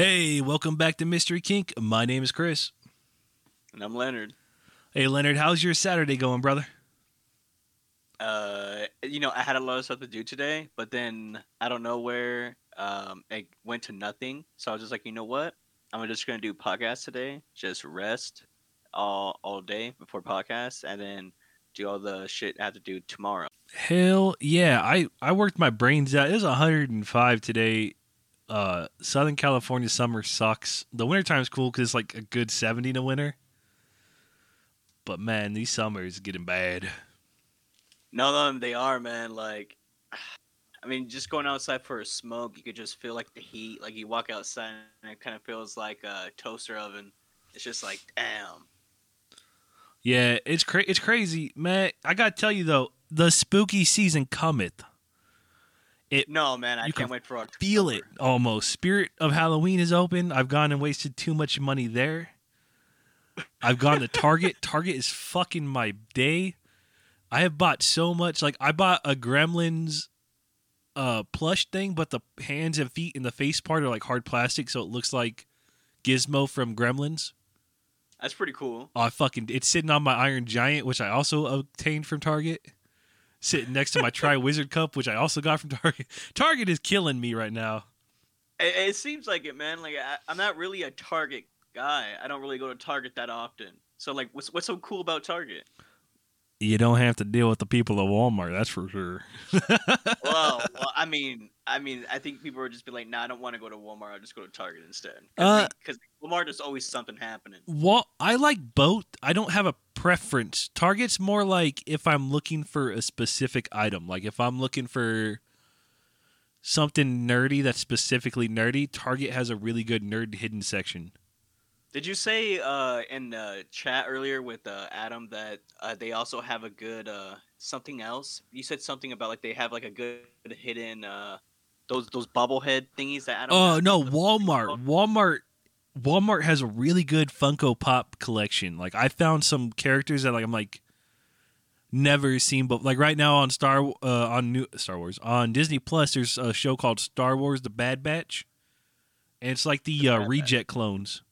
Hey, welcome back to Mystery Kink. My name is Chris. And I'm Leonard. Hey, Leonard, how's your Saturday going, brother? I had a lot of stuff to do today, but then I don't know where it went to nothing. So I was just like, you know what? I'm just going to do podcasts today, just rest all day before podcasts, and then do all the shit I have to do tomorrow. Hell yeah. I worked my brains out. It was 105 today. Southern California summer sucks. The wintertime is cool because it's like a good 70 in the winter. But man, these summers are getting bad. No, they are, man. Like, I mean, just going outside for a smoke, you could just feel like the heat. Like, you walk outside and it kind of feels like a toaster oven. It's just like, damn. Yeah, it's crazy, man. I gotta tell you though, the spooky season cometh. I can't wait for October. Feel it almost. Spirit of Halloween is open. I've gone and wasted too much money there. I've gone to Target. Target is fucking my day. I have bought so much. Like, I bought a Gremlins plush thing, but the hands and feet and the face part are like hard plastic, so it looks like Gizmo from Gremlins. That's pretty cool. Oh, it's sitting on my Iron Giant, which I also obtained from Target. Sitting next to my Tri-Wizard cup, which I also got from Target. Target is killing me right now. It seems like it, man. Like, I'm not really a Target guy. I don't really go to Target that often. So, like, what's so cool about Target? You don't have to deal with the people at Walmart, that's for sure. well, I mean, I think people would just be like, "Nah, I don't want to go to Walmart. I'll just go to Target instead." Because Walmart, there's always something happening. I like both. I don't have a preference. Target's more like if I'm looking for a specific item, like if I'm looking for something nerdy that's specifically nerdy. Target has a really good nerd hidden section. Did you say in the chat earlier with Adam that they also have a good something else? You said something about like they have like a good hidden those bobblehead thingies that Adam. Oh no, Walmart! Walmart has a really good Funko Pop collection. Like, I found some characters that like I'm like never seen, but like right now on Star Wars on Disney Plus, there's a show called Star Wars: The Bad Batch, and it's like the reject clones.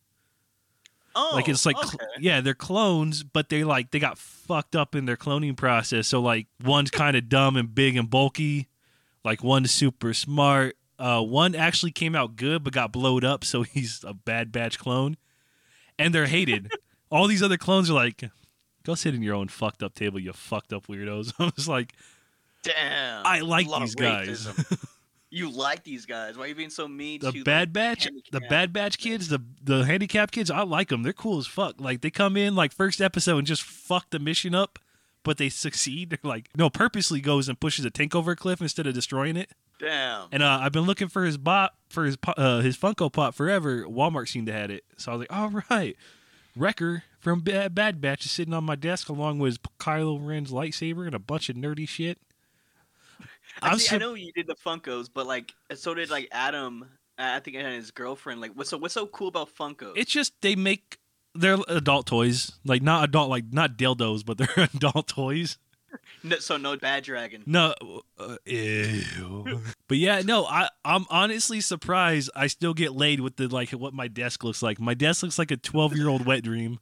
Oh, like it's like, okay. Yeah, they're clones, but they got fucked up in their cloning process. So like one's kind of dumb and big and bulky, like one's super smart. One actually came out good but got blowed up, so he's a Bad Batch clone, and they're hated. All these other clones are like, "Go sit in your own fucked up table, you fucked up weirdos." I was like, "Damn, I like these guys." You like these guys? Why are you being so mean? The Bad Batch kids, the handicapped kids. I like them. They're cool as fuck. Like, they come in like first episode and just fuck the mission up, but they succeed. They're like, no, purposely goes and pushes a tank over a cliff instead of destroying it. Damn. And I've been looking for his Funko Pop forever. Walmart seemed to had it, so I was like, all right, Wrecker from Bad Batch is sitting on my desk along with Kylo Ren's lightsaber and a bunch of nerdy shit. I know you did the Funkos, but like so did like Adam. I think, and his girlfriend. Like, what's so cool about Funkos? It's just they're adult toys, like not dildos, but they're adult toys. No bad dragon. No, ew. But yeah, no, I'm honestly surprised. I still get laid with the like what my desk looks like. My desk looks like a 12-year-old wet dream.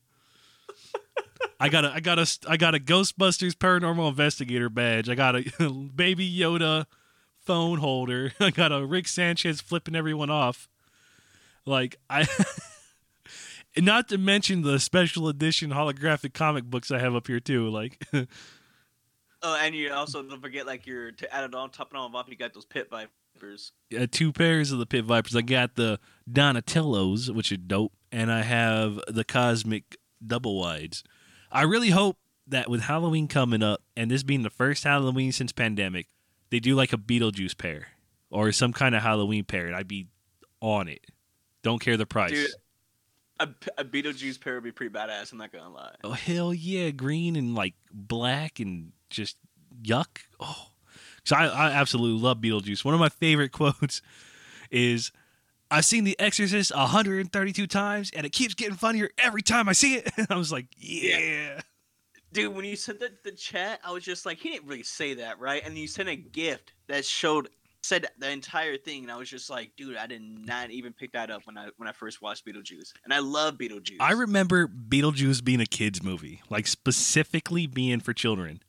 I got a Ghostbusters Paranormal Investigator badge. I got a Baby Yoda phone holder. I got a Rick Sanchez flipping everyone off. Like, not to mention the special edition holographic comic books I have up here too. Like, oh, and you also don't forget, like, you're to add it on top and all off. You got those Pit Vipers. Yeah, two pairs of the Pit Vipers. I got the Donatellos, which are dope, and I have the Cosmic Double Wides. I really hope that with Halloween coming up, and this being the first Halloween since pandemic, they do like a Beetlejuice pair or some kind of Halloween pair, and I'd be on it. Don't care the price. Dude, a Beetlejuice pair would be pretty badass, I'm not gonna lie. Oh, hell yeah, green and like black and just yuck. Oh, so I absolutely love Beetlejuice. One of my favorite quotes is, "I've seen The Exorcist 132 times, and it keeps getting funnier every time I see it." I was like, yeah. Dude, when you sent the chat, I was just like, he didn't really say that, right? And you sent a gift that showed said the entire thing, and I was just like, dude, I did not even pick that up when I first watched Beetlejuice. And I love Beetlejuice. I remember Beetlejuice being a kid's movie, like specifically being for children.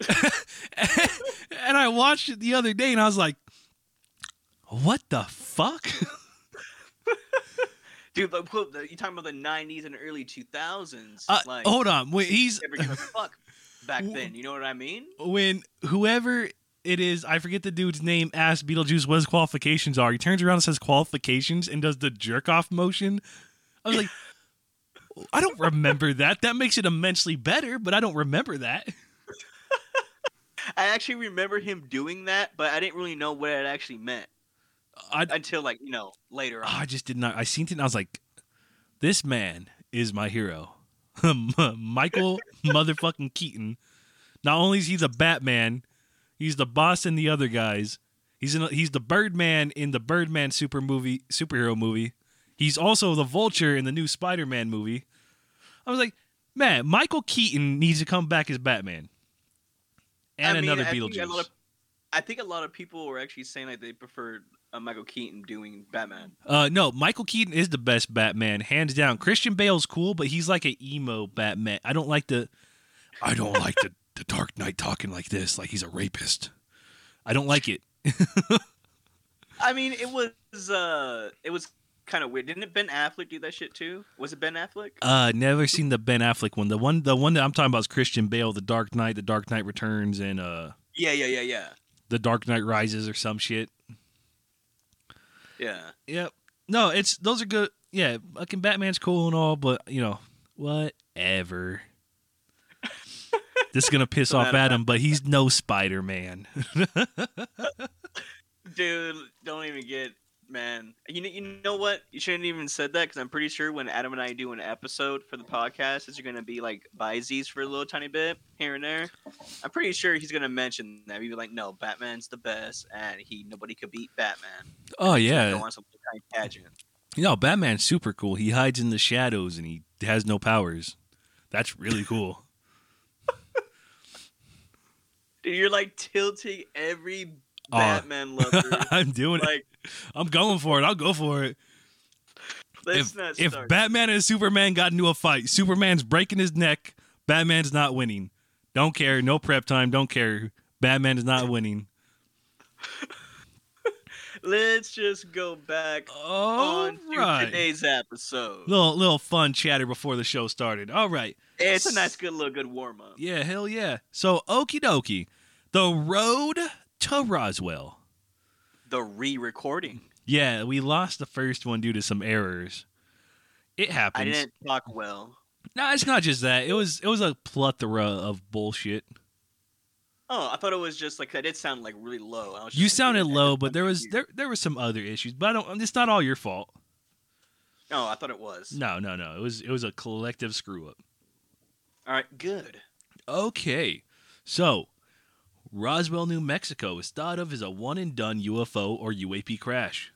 And I watched it the other day, and I was like, what the fuck? Dude, but you're talking about the 90s and early 2000s. Like, hold on. Wait, he's never gave a fuck back then. You know what I mean? When whoever it is, I forget the dude's name, asked Beetlejuice what his qualifications are. He turns around and says qualifications and does the jerk-off motion. I was like, I don't remember that. That makes it immensely better, but I don't remember that. I actually remember him doing that, but I didn't really know what it actually meant. Until like, you know, later on. I just did not. I seen it and I was like, this man is my hero. Michael motherfucking Keaton. Not only is he the Batman, he's the boss in the other guys. He's the Birdman in the Birdman superhero movie. He's also the Vulture in the new Spider-Man movie. I was like, man, Michael Keaton needs to come back as Batman. And I mean, Beetlejuice. I think a lot of people were actually saying like they preferred Michael Keaton doing Batman. No, Michael Keaton is the best Batman, hands down. Christian Bale's cool, but he's like an emo Batman. I don't like the Dark Knight talking like this, like he's a rapist. I don't like it. I mean, it was kind of weird. Didn't Ben Affleck do that shit too? Was it Ben Affleck? Never seen the Ben Affleck one. The one that I'm talking about is Christian Bale, The Dark Knight Returns, and yeah. The Dark Knight Rises or some shit. Yeah. Yep. No, those are good. Yeah, fucking Batman's cool and all, but, you know, whatever. This is going to piss off Adam, but he's no Spider-Man. Dude, don't even man. You know what? You shouldn't have even said that, because I'm pretty sure when Adam and I do an episode for the podcast, it's going to be like Bizies for a little tiny bit here and there. I'm pretty sure he's going to mention that. He'd be like, no, Batman's the best, and nobody could beat Batman. Oh, yeah. Don't want some kind of pageant. You know, Batman's super cool. He hides in the shadows, and he has no powers. That's really cool. Dude, you're like tilting every Batman lover. I'm doing it. I'm going for it. I'll go for it. If Batman and Superman got into a fight, Superman's breaking his neck, Batman's not winning. Don't care. No prep time. Don't care. Batman is not winning. Let's just go back to today's episode. Little fun chatter before the show started. All right. It's a nice good warm up. Yeah, hell yeah. So, okie dokie. The road to Roswell. The re-recording. Yeah, we lost the first one due to some errors. It happens. I didn't talk well. No, it's not just that. It was a plethora of bullshit. Oh, I thought it was just like I did sound like really low. You sounded low, but there were some other issues. But it's not all your fault. No, I thought it was. No. It was a collective screw up. All right, good. Okay, so Roswell, New Mexico is thought of as a one-and-done UFO or UAP crash,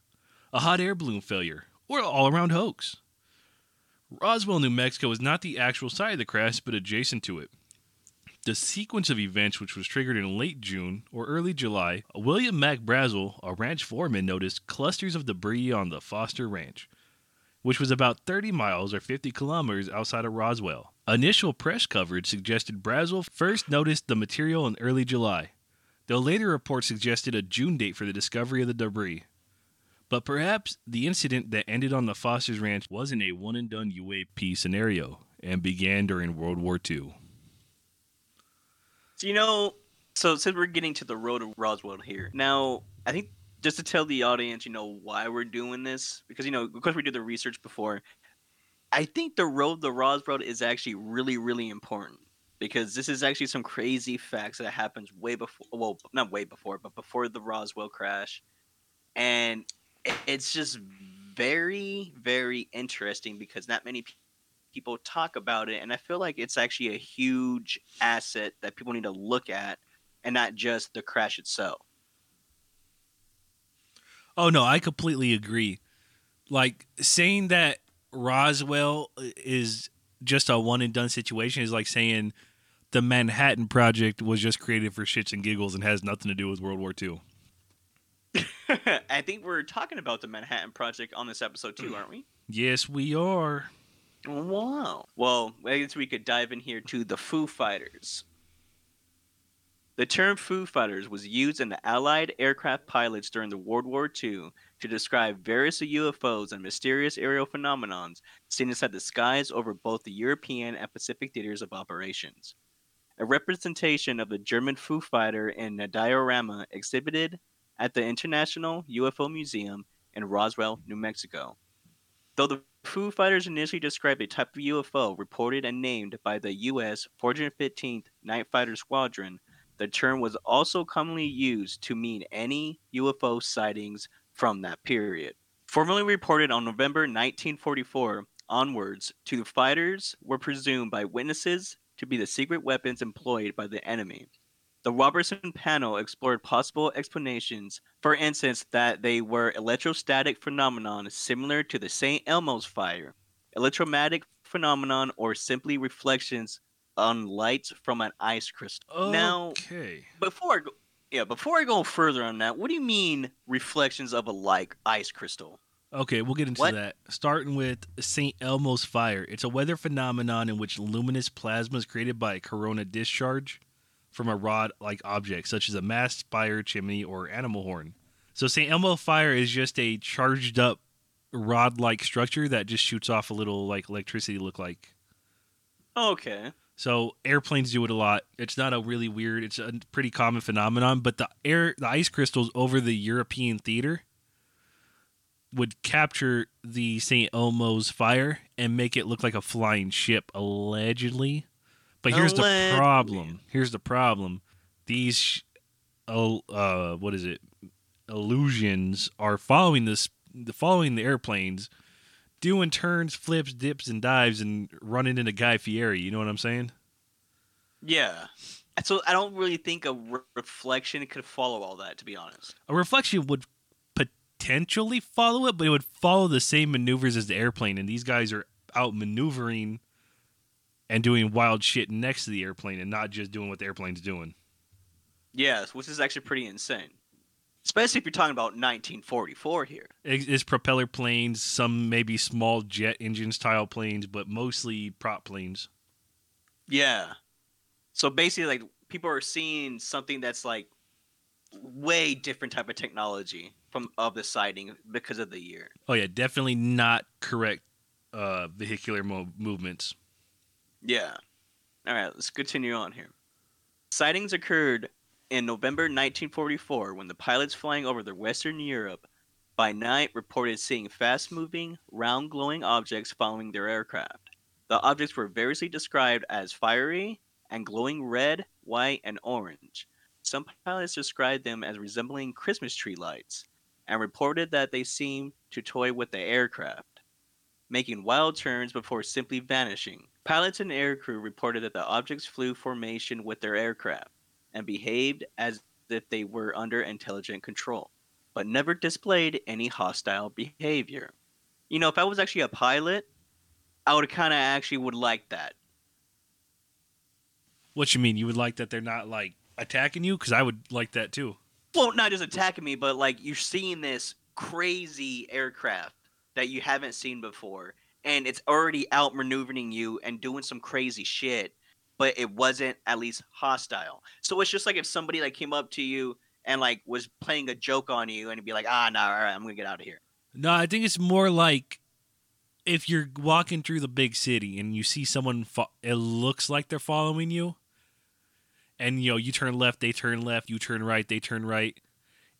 a hot air balloon failure, or an all-around hoax. Roswell, New Mexico is not the actual site of the crash, but adjacent to it. The sequence of events, which was triggered in late June or early July, William Mack Brazel, a ranch foreman, noticed clusters of debris on the Foster Ranch, which was about 30 miles or 50 kilometers outside of Roswell. Initial press coverage suggested Brazel first noticed the material in early July, though later reports suggested a June date for the discovery of the debris. But perhaps the incident that ended on the Foster's Ranch wasn't a one-and-done UAP scenario and began during World War II. So, you know, since we're getting to the road to Roswell here, now, I think just to tell the audience, you know, why we're doing this, because, you know, of course we did the research before. I think the road to Roswell is actually really, really important, because this is actually some crazy facts that happens way before, well, not way before, but before the Roswell crash. And it's just very, very interesting because not many people talk about it. And I feel like it's actually a huge asset that people need to look at and not just the crash itself. Oh, no, I completely agree. Like, saying that Roswell is just a one-and-done situation is like saying the Manhattan Project was just created for shits and giggles and has nothing to do with World War II. I think we're talking about the Manhattan Project on this episode too, aren't we? Yes, we are. Wow. Well, I guess we could dive in here to the Foo Fighters. The term Foo Fighters was used in the Allied aircraft pilots during the World War II to describe various UFOs and mysterious aerial phenomena seen inside the skies over both the European and Pacific theaters of operations. A representation of the German Foo Fighter in a diorama exhibited at the International UFO Museum in Roswell, New Mexico. Though the Foo Fighters initially described a type of UFO reported and named by the U.S. 415th Night Fighter Squadron, the term was also commonly used to mean any UFO sightings from that period. Formally reported on November 1944 onwards, to the fighters were presumed by witnesses to be the secret weapons employed by the enemy. The Robertson panel explored possible explanations, for instance, that they were electrostatic phenomenon similar to the St. Elmo's Fire, electromagnetic phenomenon, or simply reflections on light from an ice crystal. Okay. Now, before I go further on that, what do you mean reflections of a ice crystal? Okay, we'll get into that. Starting with St. Elmo's Fire. It's a weather phenomenon in which luminous plasma is created by a corona discharge from a rod-like object, such as a mast, fire, chimney, or animal horn. So St. Elmo Fire is just a charged-up rod-like structure that just shoots off a little electricity look-like. Okay. So airplanes do it a lot. It's not a really weird, it's a pretty common phenomenon, but the ice crystals over the European theater would capture the St. Elmo's Fire and make it look like a flying ship, allegedly. But here's the problem. These, illusions are following the airplanes, doing turns, flips, dips, and dives, and running into Guy Fieri. You know what I'm saying? Yeah. So I don't really think a reflection could follow all that, to be honest. A reflection would potentially follow it, but it would follow the same maneuvers as the airplane, and these guys are out maneuvering and doing wild shit next to the airplane and not just doing what the airplane's doing. Yes, which is actually pretty insane. Especially if you're talking about 1944 here. It's propeller planes, some maybe small jet engine-style planes, but mostly prop planes. Yeah. So basically, people are seeing something that's, way different type of technology of the sighting because of the year. Oh, yeah, definitely not correct vehicular movements. Yeah. All right, let's continue on here. Sightings occurred in November 1944 when the pilots flying over the Western Europe by night reported seeing fast-moving, round, glowing objects following their aircraft. The objects were variously described as fiery and glowing red, white, and orange. Some pilots described them as resembling Christmas tree lights and reported that they seemed to toy with the aircraft, making wild turns before simply vanishing. Pilots and aircrew reported that the objects flew formation with their aircraft and behaved as if they were under intelligent control, but never displayed any hostile behavior. You know, if I was actually a pilot, I would would like that. What you mean? You would like that they're not, attacking you? Because I would like that, too. Well, not just attacking me, but, you're seeing this crazy aircraft that you haven't seen before, and it's already out maneuvering you and doing some crazy shit, but it wasn't at least hostile. So it's just if somebody came up to you and was playing a joke on you and it'd be all right, I'm gonna get out of here. No, I think it's more if you're walking through the big city and you see someone, it looks like they're following you, and you turn left, they turn left, you turn right, they turn right.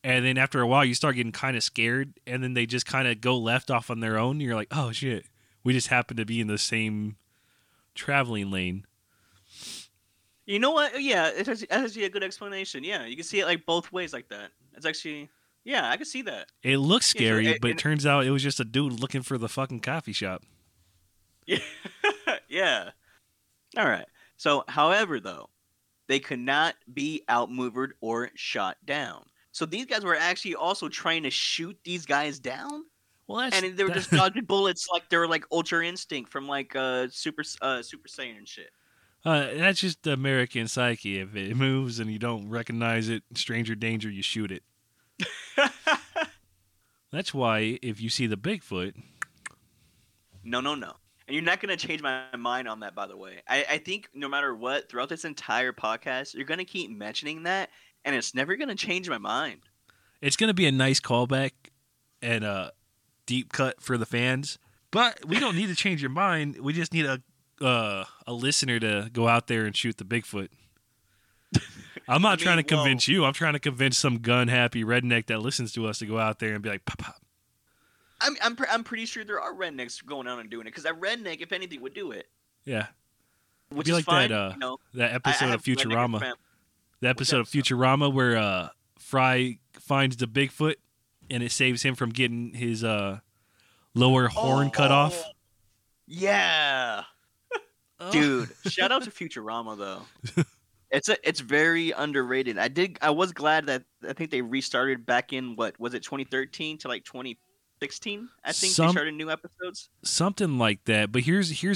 And then after a while, you start getting kind of scared, and then they just kind of go left off on their own. You're like, oh, shit. We just happen to be in the same traveling lane. You know what? Yeah, it's actually a good explanation. Yeah, you can see it both ways like that. It's actually, yeah, I can see that. It looks scary, but it turns out it was just a dude looking for the fucking coffee shop. Yeah. Yeah. All right. So, however, though, they could not be outmaneuvered or shot down. So these guys were actually also trying to shoot these guys down? Well, and they were just dodging bullets they were Ultra Instinct from Super Saiyan and shit. That's just the American psyche. If it moves and you don't recognize it, stranger danger, you shoot it. That's why if you see the Bigfoot... No. And you're not going to change my mind on that, by the way. I think no matter what, throughout this entire podcast, you're going to keep mentioning that, and it's never going to change my mind. It's going to be a nice callback and a deep cut for the fans. But we don't need to change your mind. We just need a listener to go out there and shoot the Bigfoot. I'm not trying to convince you. I'm trying to convince some gun-happy redneck that listens to us to go out there and be like, pop, pop. I'm pretty sure there are rednecks going out and doing it, because that redneck, if anything, would do it. Yeah. Which is like fine. That episode of Futurama. The episode of Futurama where Fry finds the Bigfoot and it saves him from getting his lower horn cut off. Yeah. Dude, shout out to Futurama, though. It's very underrated. I was glad that I think they restarted back in, 2013 to 2016? I think they started new episodes. Something like that. But here's going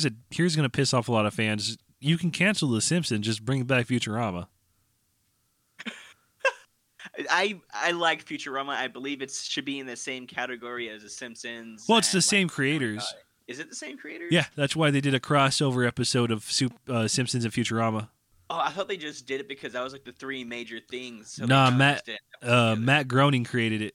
to piss off a lot of fans. You can cancel The Simpsons, just bring back Futurama. I like Futurama. I believe it should be in the same category as The Simpsons. Well, it's the same creators. Is it the same creators? Yeah, that's why they did a crossover episode of Simpsons and Futurama. Oh, I thought they just did it because that was the three major things. So Matt Groening created it.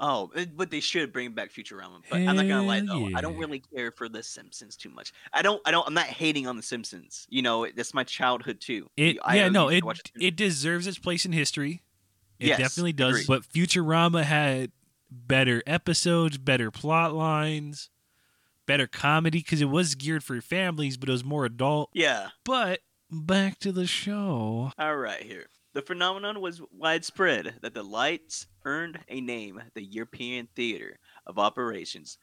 Oh, but they should bring back Futurama. But I'm not gonna lie though, yeah. I don't really care for The Simpsons too much. I'm not hating on The Simpsons. You know, that's my childhood too. It deserves its place in history. It definitely does. Agreed. But Futurama had better episodes, better plot lines, better comedy because it was geared for families, but it was more adult. Yeah, but. Back to the show. All right, here. The phenomenon was widespread that the lights earned a name, the European Theater of Operations.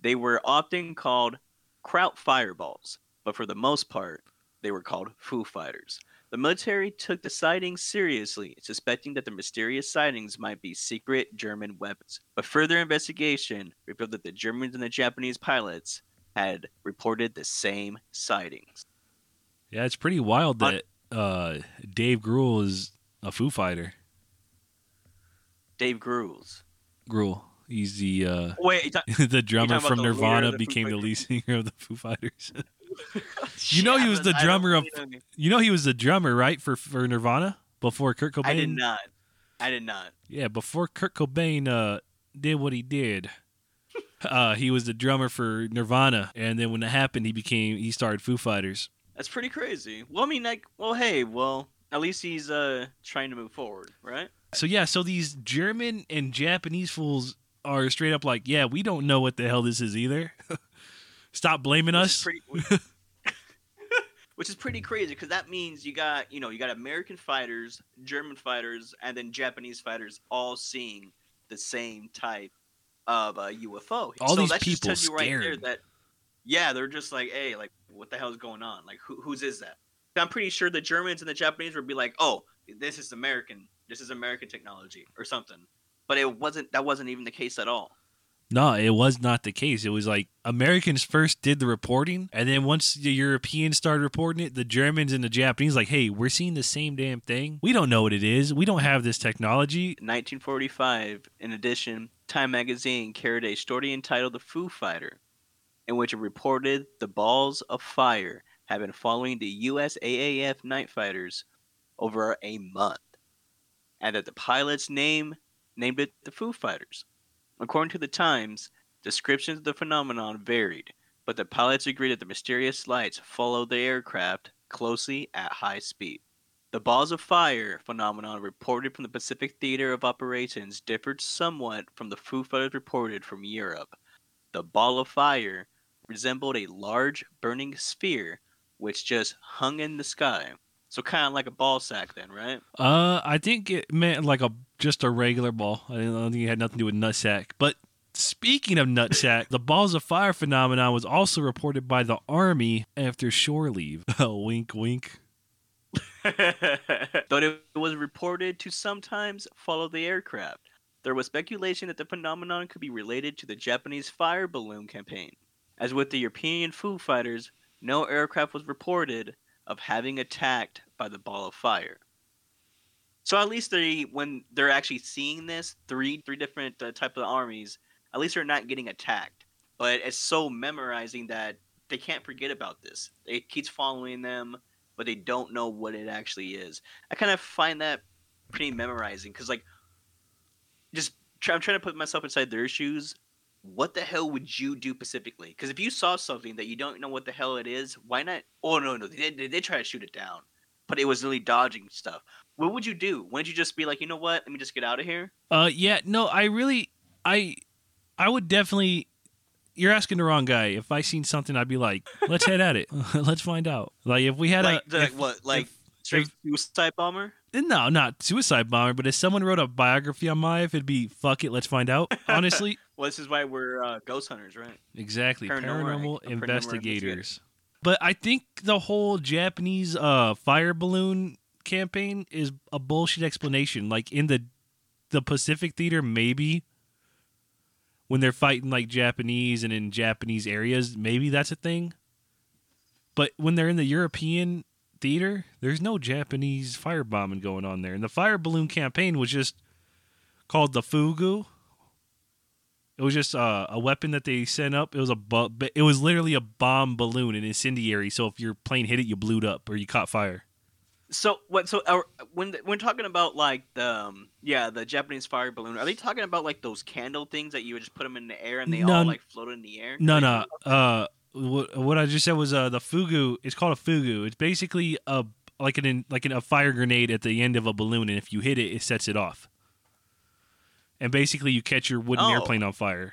They were often called Kraut Fireballs, but for the most part, they were called Foo Fighters. The military took the sightings seriously, suspecting that the mysterious sightings might be secret German weapons. But further investigation revealed that the Germans and the Japanese pilots had reported the same sightings. Yeah, it's pretty wild that Dave Grohl is a Foo Fighter. Dave Grohl. He's the the drummer from Nirvana became the lead singer of the Foo Fighters. He was the drummer of. You know he was the drummer, right, for Nirvana before Kurt Cobain. I did not. Yeah, before Kurt Cobain did what he did. He was the drummer for Nirvana, and then when it happened, he started Foo Fighters. That's pretty crazy. Well, I mean, at least he's trying to move forward, right? So, yeah, these German and Japanese fools are straight up like, yeah, we don't know what the hell this is either. Stop blaming us. Which is pretty crazy because that means you got American fighters, German fighters, and then Japanese fighters all seeing the same type of UFO. All these people just tells you right there that. Yeah, they're just like, hey, what the hell is going on? Whose is that? I'm pretty sure the Germans and the Japanese would be like, oh, this is American. This is American technology or something. But that wasn't even the case at all. No, it was not the case. It was like Americans first did the reporting. And then once the Europeans started reporting it, the Germans and the Japanese like, hey, we're seeing the same damn thing. We don't know what it is. We don't have this technology. In 1945, in addition, Time magazine carried a story entitled The Foo Fighter, in which it reported the balls of fire had been following the USAAF night fighters over a month, and that the pilots named it the Foo Fighters. According to the Times, descriptions of the phenomenon varied, but the pilots agreed that the mysterious lights followed the aircraft closely at high speed. The balls of fire phenomenon reported from the Pacific Theater of Operations differed somewhat from the Foo Fighters reported from Europe. The ball of fire resembled a large burning sphere, which just hung in the sky. So kind of like a ball sack then, right? I think it meant just a regular ball. I don't think it had nothing to do with nutsack. But speaking of nutsack, the balls of fire phenomenon was also reported by the Army after shore leave. Wink, wink. But it was reported to sometimes follow the aircraft. There was speculation that the phenomenon could be related to the Japanese fire balloon campaign. As with the European Foo Fighters, no aircraft was reported of having attacked by the ball of fire. So at least they, when they're actually seeing this, three different types of armies, at least they're not getting attacked. But it's so memorizing that they can't forget about this. It keeps following them, but they don't know what it actually is. I kind of find that pretty memorizing because, like, I'm trying to put myself inside their shoes. What the hell would you do specifically? Because if you saw something that you don't know what the hell it is, why not? Oh, no, they try to shoot it down, but it was really dodging stuff. What would you do? Wouldn't you just be like, you know what? Let me just get out of here? I would definitely. You're asking the wrong guy. If I seen something, I'd be like, let's head at it. Let's find out. Like if we had suicide bomber? No, not suicide bomber. But if someone wrote a biography on my life, it'd be fuck it. Let's find out. Honestly. Well, this is why we're ghost hunters, right? Exactly. Paranormal investigators. But I think the whole Japanese fire balloon campaign is a bullshit explanation. Like in the Pacific Theater, maybe. When they're fighting like Japanese and in Japanese areas, maybe that's a thing. But when they're in the European theater, there's no Japanese firebombing going on there. And the fire balloon campaign was just called the Fugu. It was just a weapon that they sent up. It was it was literally a bomb balloon, an incendiary. So if your plane hit it, you blew it up or you caught fire. So what? So when talking about like the Japanese fire balloon, are they talking about like those candle things that you would just put them in the air and they all like float in the air? No. What I just said was the fugu. It's called a fugu. It's basically a fire grenade at the end of a balloon, and if you hit it, it sets it off. And basically, you catch your wooden airplane on fire.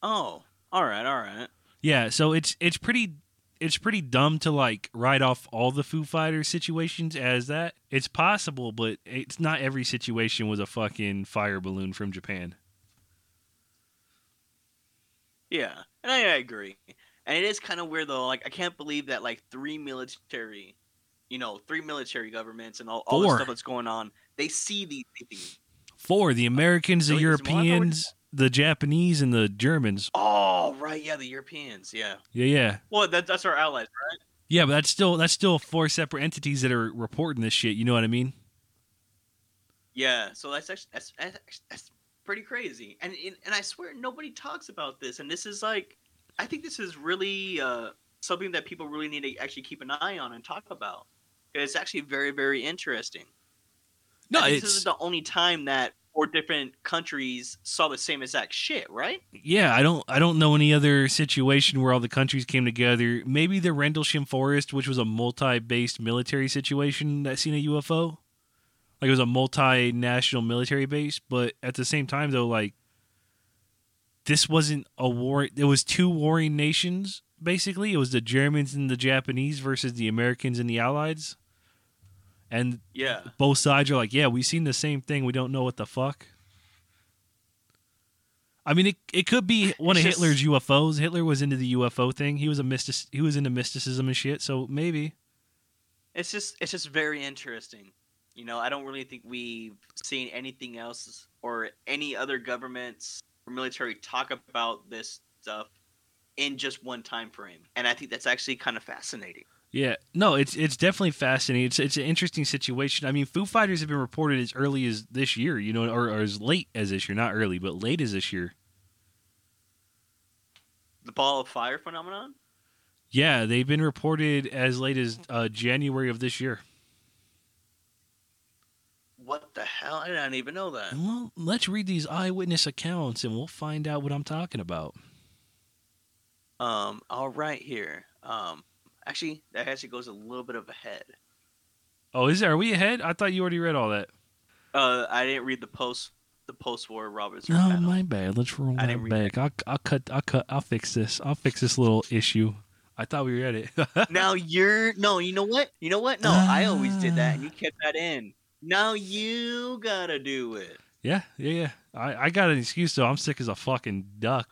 Oh, all right. Yeah, so it's pretty dumb to like write off all the Foo Fighters situations as that. It's possible, but it's not every situation was a fucking fire balloon from Japan. Yeah, and I agree. And it is kind of weird though. Like I can't believe that like three military governments and all the stuff that's going on. They see these things. Four, the Americans, the Europeans, the Japanese, and the Germans. Oh, right, yeah, the Europeans, yeah. Yeah. Well, that's our allies, right? Yeah, but that's still four separate entities that are reporting this shit, you know what I mean? Yeah, so that's pretty crazy. And I swear nobody talks about this, and this is like, I think this is really something that people really need to actually keep an eye on and talk about. It's actually very, very interesting. No, this isn't the only time that four different countries saw the same exact shit, right? Yeah, I don't know any other situation where all the countries came together. Maybe the Rendlesham Forest, which was a multi-based military situation that seen a UFO. Like it was a multinational military base, but at the same time though, like this wasn't a war. There was two warring nations basically. It was the Germans and the Japanese versus the Americans and the Allies. And yeah, both sides are like, yeah, we've seen the same thing. We don't know what the fuck. I mean, it could be one of Hitler's UFOs. Hitler was into the UFO thing. He was he was into mysticism and shit. So maybe it's just very interesting. You know, I don't really think we've seen anything else or any other governments or military talk about this stuff in just one time frame. And I think that's actually kind of fascinating. Yeah, no, it's definitely fascinating. It's an interesting situation. I mean, Foo Fighters have been reported as early as this year, you know, or as late as this year. Not early, but late as this year. The ball of fire phenomenon? Yeah, they've been reported as late as January of this year. What the hell? I didn't even know that. Well, let's read these eyewitness accounts and we'll find out what I'm talking about. All right here. Actually, that actually goes a little bit of ahead. Oh, are we ahead? I thought you already read all that. I didn't read the post-war Robertson panel. No, my bad. Let's roll that back. I'll fix this. I'll fix this little issue. I thought we read it. Now you know what? You know what? No, I always did that, and you kept that in. Now you gotta do it. Yeah. I got an excuse, though. I'm sick as a fucking duck.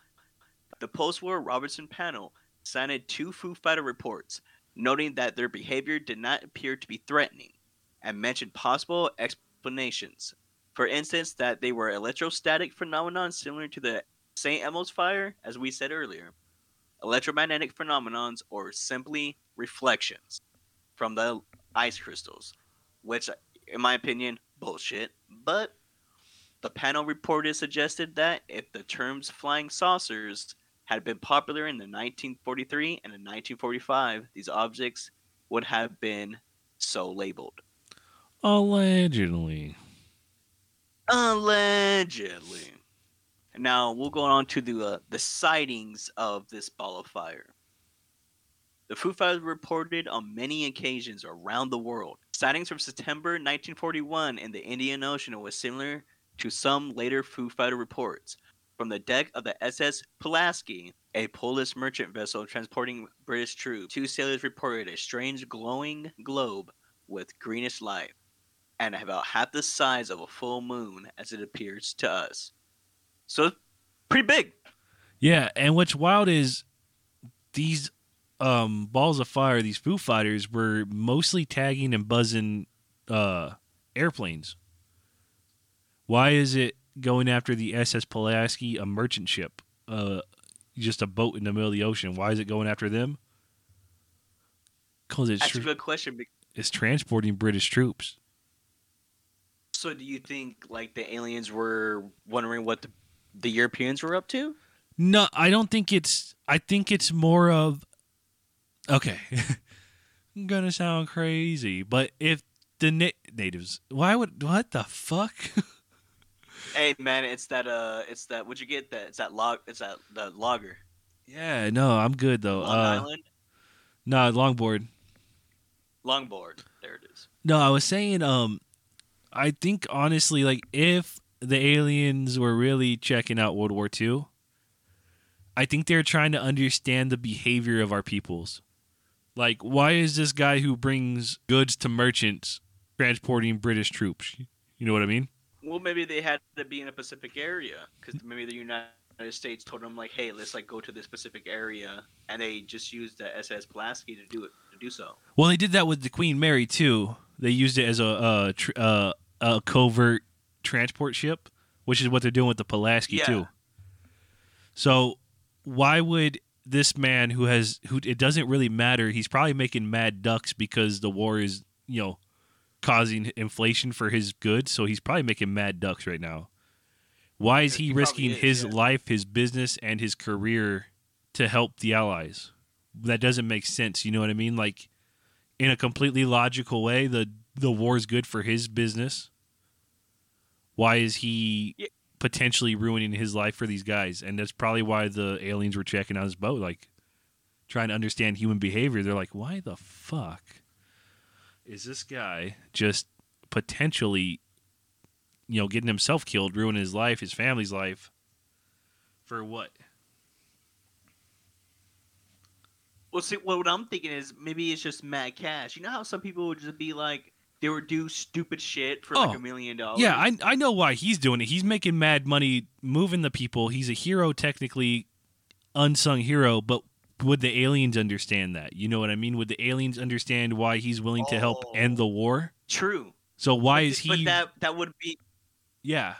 The post-war Robertson panel cited two Foo Fighter reports, noting that their behavior did not appear to be threatening, and mentioned possible explanations. For instance, that they were electrostatic phenomenon similar to the St. Elmo's Fire, as we said earlier, electromagnetic phenomenons, or simply reflections from the ice crystals. which, in my opinion, bullshit. But the panel reporter suggested that if the terms flying saucers had been popular in the 1943 and in 1945, these objects would have been so labeled. Allegedly. Now, we'll go on to the sightings of this ball of fire. The Foo Fighters reported on many occasions around the world. Sightings from September 1941 in the Indian Ocean was similar to some later Foo Fighter reports. From the deck of the SS Pulaski, a Polish merchant vessel transporting British troops, two sailors reported a strange glowing globe with greenish light, and about half the size of a full moon as it appears to us. So, pretty big. Yeah, and what's wild is these balls of fire, these Foo Fighters, were mostly tagging and buzzing airplanes. Why is it going after the SS Pulaski, a merchant ship, just a boat in the middle of the ocean? Why is it going after them? Because that's a good question. It's transporting British troops. So do you think like the aliens were wondering what the Europeans were up to? No, I don't think it's... I think it's more of... Okay. I'm going to sound crazy, but if the natives... Why would... What the fuck? Hey, man, it's that... What'd you get? That it's that log... It's that the logger. Yeah, no, I'm good, though. Long Island? No, Longboard. There it is. No, I was saying... I think, honestly, like, if the aliens were really checking out World War II, I think they're trying to understand the behavior of our peoples. Like, why is this guy who brings goods to merchants transporting British troops? You know what I mean? Well, maybe they had to be in a Pacific area, because maybe the United States told them, like, hey, let's, like, go to this Pacific area, and they just used the SS Pulaski to do so. Well, they did that with the Queen Mary, too. They used it as a covert transport ship, which is what they're doing with the Pulaski too. So why would this man who it doesn't really matter, he's probably making mad ducks because the war is, you know, causing inflation for his goods, so he's probably making mad ducks right now. Why is he risking his life, his business, and his career to help the Allies? That doesn't make sense, you know what I mean? Like, in a completely logical way, the war is good for his business. Why is he potentially ruining his life for these guys? And that's probably why the aliens were checking out his boat, like trying to understand human behavior. They're like, why the fuck is this guy just potentially, you know, getting himself killed, ruining his life, his family's life, for what? Well, see, what I'm thinking is maybe it's just mad cash. You know how some people would just be like, they would do stupid shit for like $1 million? Yeah, I know why he's doing it. He's making mad money, moving the people. He's a hero, technically, unsung hero, but would the aliens understand that? You know what I mean? Would the aliens understand why he's willing to help end the war? True. So why is he... But that would be... Yeah.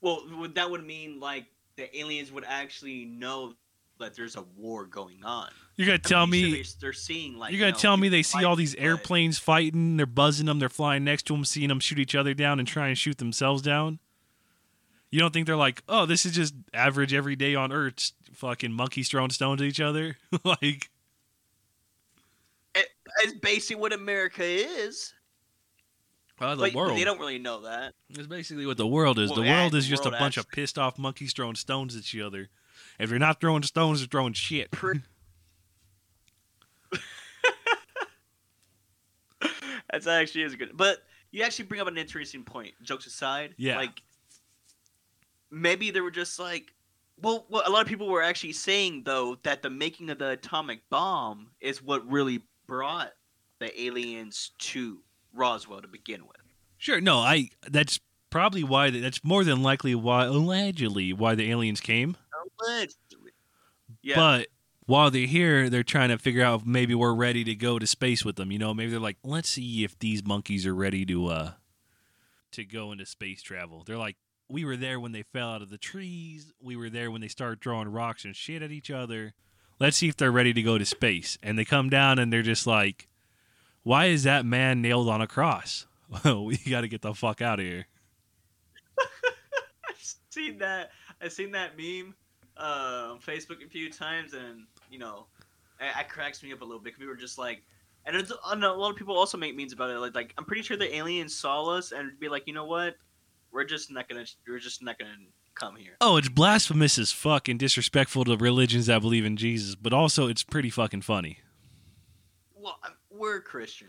Well, that would mean like the aliens would actually know that there's a war going on. You're gonna tell me they're seeing, like, you're gonna tell me they see all these airplanes fighting, they're buzzing them, they're flying next to them, seeing them shoot each other down and try and shoot themselves down. You don't think they're like, oh, this is just average every day on Earth, fucking monkeys throwing stones at each other? Like, it's basically what America is. Well, the world. They don't really know that. It's basically what the world is. The world is just a bunch of pissed off monkeys throwing stones at each other. If they're not throwing stones, they're throwing shit. That's actually is good. But you actually bring up an interesting point. Jokes aside, yeah. Like, maybe they were just like, well, what a lot of people were actually saying though, that the making of the atomic bomb is what really brought the aliens to Roswell to begin with. Sure. No, that's probably why. That's more than likely why, allegedly, why the aliens came. Yeah. But while they're here, they're trying to figure out if maybe we're ready to go to space with them. You know, maybe they're like, let's see if these monkeys are ready to go into space travel. They're like, we were there when they fell out of the trees. We were there when they started throwing rocks and shit at each other. Let's see if they're ready to go to space. And they come down and they're just like, why is that man nailed on a cross? We got to get the fuck out of here. I've seen that meme on Facebook a few times, and you know, it cracks me up a little bit. We were just like, and it's, I know a lot of people also make memes about it. Like I'm pretty sure the aliens saw us and be like, you know what, we're just not gonna come here. Oh, it's blasphemous as fuck and disrespectful to religions that believe in Jesus, but also it's pretty fucking funny. Well, we're Christian,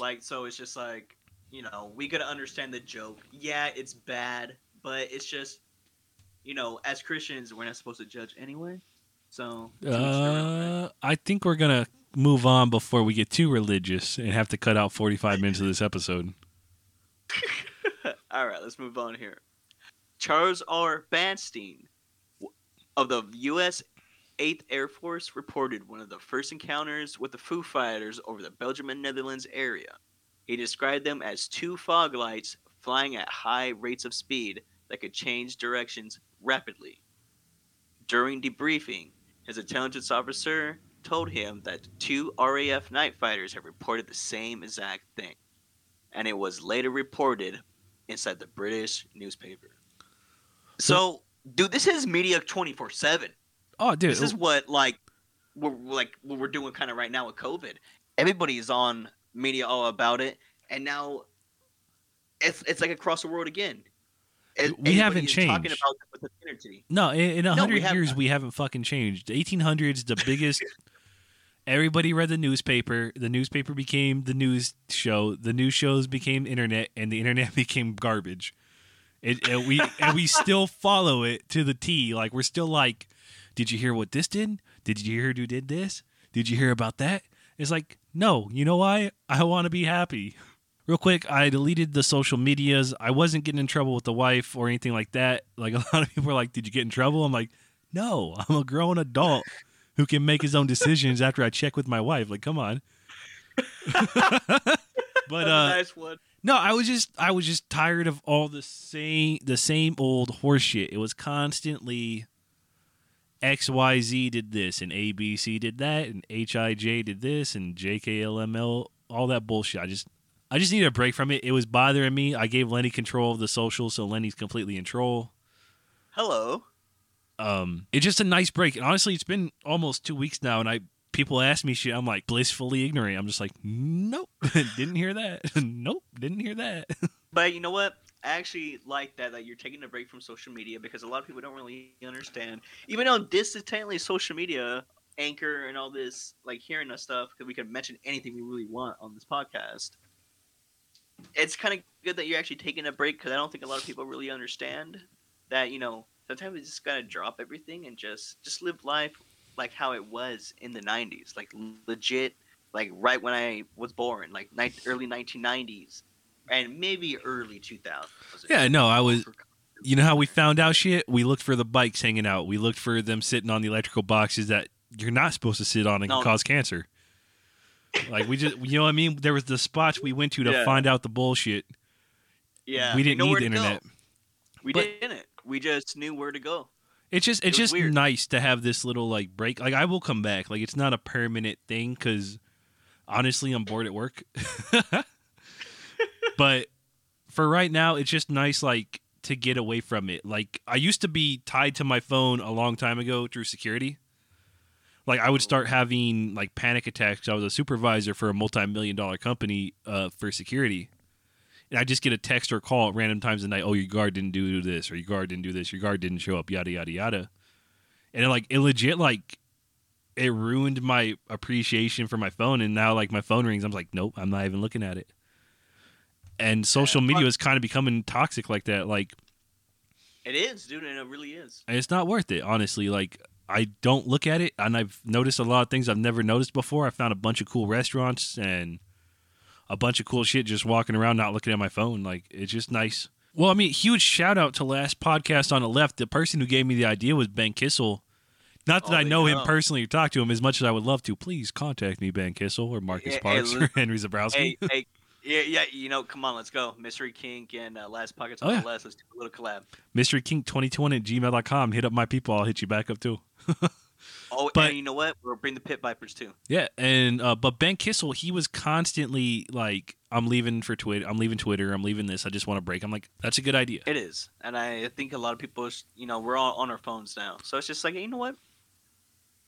like, so it's just like, you know, we gotta understand the joke. Yeah, it's bad, but it's just, you know, as Christians, we're not supposed to judge anyway. So I think we're gonna move on before we get too religious and have to cut out 45 minutes of this episode. All right, let's move on here. Charles R. Bandstein of the U.S. 8th Air Force reported one of the first encounters with the Foo Fighters over the Belgium and Netherlands area. He described them as two fog lights flying at high rates of speed that could change directions rapidly. During debriefing, his intelligence officer told him that two RAF night fighters had reported the same exact thing, and it was later reported inside the British newspaper. So, dude, this is media 24/7. Oh, dude, this is what we're doing kind of right now with COVID. Everybody's on media all about it, and now it's like across the world again. We haven't changed. Talking about with the energy. No, in 100 years we haven't fucking changed. The 1800s, the biggest. Everybody read the newspaper. The newspaper became the news show. The news shows became internet, and the internet became garbage. And we still follow it to the T. Like, we're still like, did you hear what this did? Did you hear who did this? Did you hear about that? It's like, no. You know why? I want to be happy. Real quick, I deleted the social medias. I wasn't getting in trouble with the wife or anything like that. Like, a lot of people are like, did you get in trouble? I'm like, no. I'm a grown adult who can make his own decisions after I check with my wife. Like, come on. But nice one. No, I was just tired of all the same old horseshit. It was constantly XYZ did this, and ABC did that, and HIJ did this, and JKLML, all that bullshit. I just needed a break from it. It was bothering me. I gave Lenny control of the social, so Lenny's completely in control. Hello. It's just a nice break. And honestly, it's been almost 2 weeks now, and people ask me shit. I'm like, blissfully ignorant. I'm just like, nope, didn't hear that. Nope, didn't hear that. But you know what? I actually like that you're taking a break from social media, because a lot of people don't really understand. Even though this is technically social media, Anchor and all this, like, hearing us stuff, because we can mention anything we really want on this podcast. It's kind of good that you're actually taking a break, because I don't think a lot of people really understand that, you know, sometimes we just got to drop everything and just live life like how it was in the 90s. Like, legit, like, right when I was born, like, early 1990s and maybe early 2000s. Yeah, no, I was... You know how we found out shit? We looked for the bikes hanging out. We looked for them sitting on the electrical boxes that you're not supposed to sit on and can cause cancer. Like, we just, you know what I mean? There was the spots we went to find out the bullshit. Yeah. We didn't need the internet. We didn't. We just knew where to go. It's just weird. Nice to have this little, like, break. Like, I will come back. Like, it's not a permanent thing, because honestly, I'm bored at work. But for right now, it's just nice, like, to get away from it. Like, I used to be tied to my phone a long time ago through security. Like, I would start having, like, panic attacks. I was a supervisor for a multi-million-dollar company for security. And I just get a text or call at random times of the night, oh, your guard didn't do this, or your guard didn't do this, your guard didn't show up, yada, yada, yada. And, it ruined my appreciation for my phone. And now, like, my phone rings. I'm like, nope, I'm not even looking at it. And social media is kind of becoming toxic like that. Like, it is, dude, and it really is. And it's not worth it, honestly. Like, I don't look at it, and I've noticed a lot of things I've never noticed before. I found a bunch of cool restaurants and a bunch of cool shit just walking around not looking at my phone. Like, it's just nice. Well, I mean, huge shout out to last podcast on the left. The person who gave me the idea was Ben Kissel. Not that I know him personally or talk to him as much as I would love to. Please contact me, Ben Kissel, or Marcus Parks or Henry Zabrowski. Hey. Yeah, you know, come on, let's go. Mystery Kink and Last Pockets on the Last. Let's do a little collab. Mystery Kink 2021 at gmail.com. Hit up my people. I'll hit you back up, too. Oh, but, and you know what? We'll bring the Pit Vipers too. Yeah, and but Ben Kissel, he was constantly like, "I'm leaving for Twitter. I'm leaving Twitter. I'm leaving this. I just want a break." I'm like, that's a good idea. It is, and I think a lot of people, you know, we're all on our phones now, so it's just like, you know what?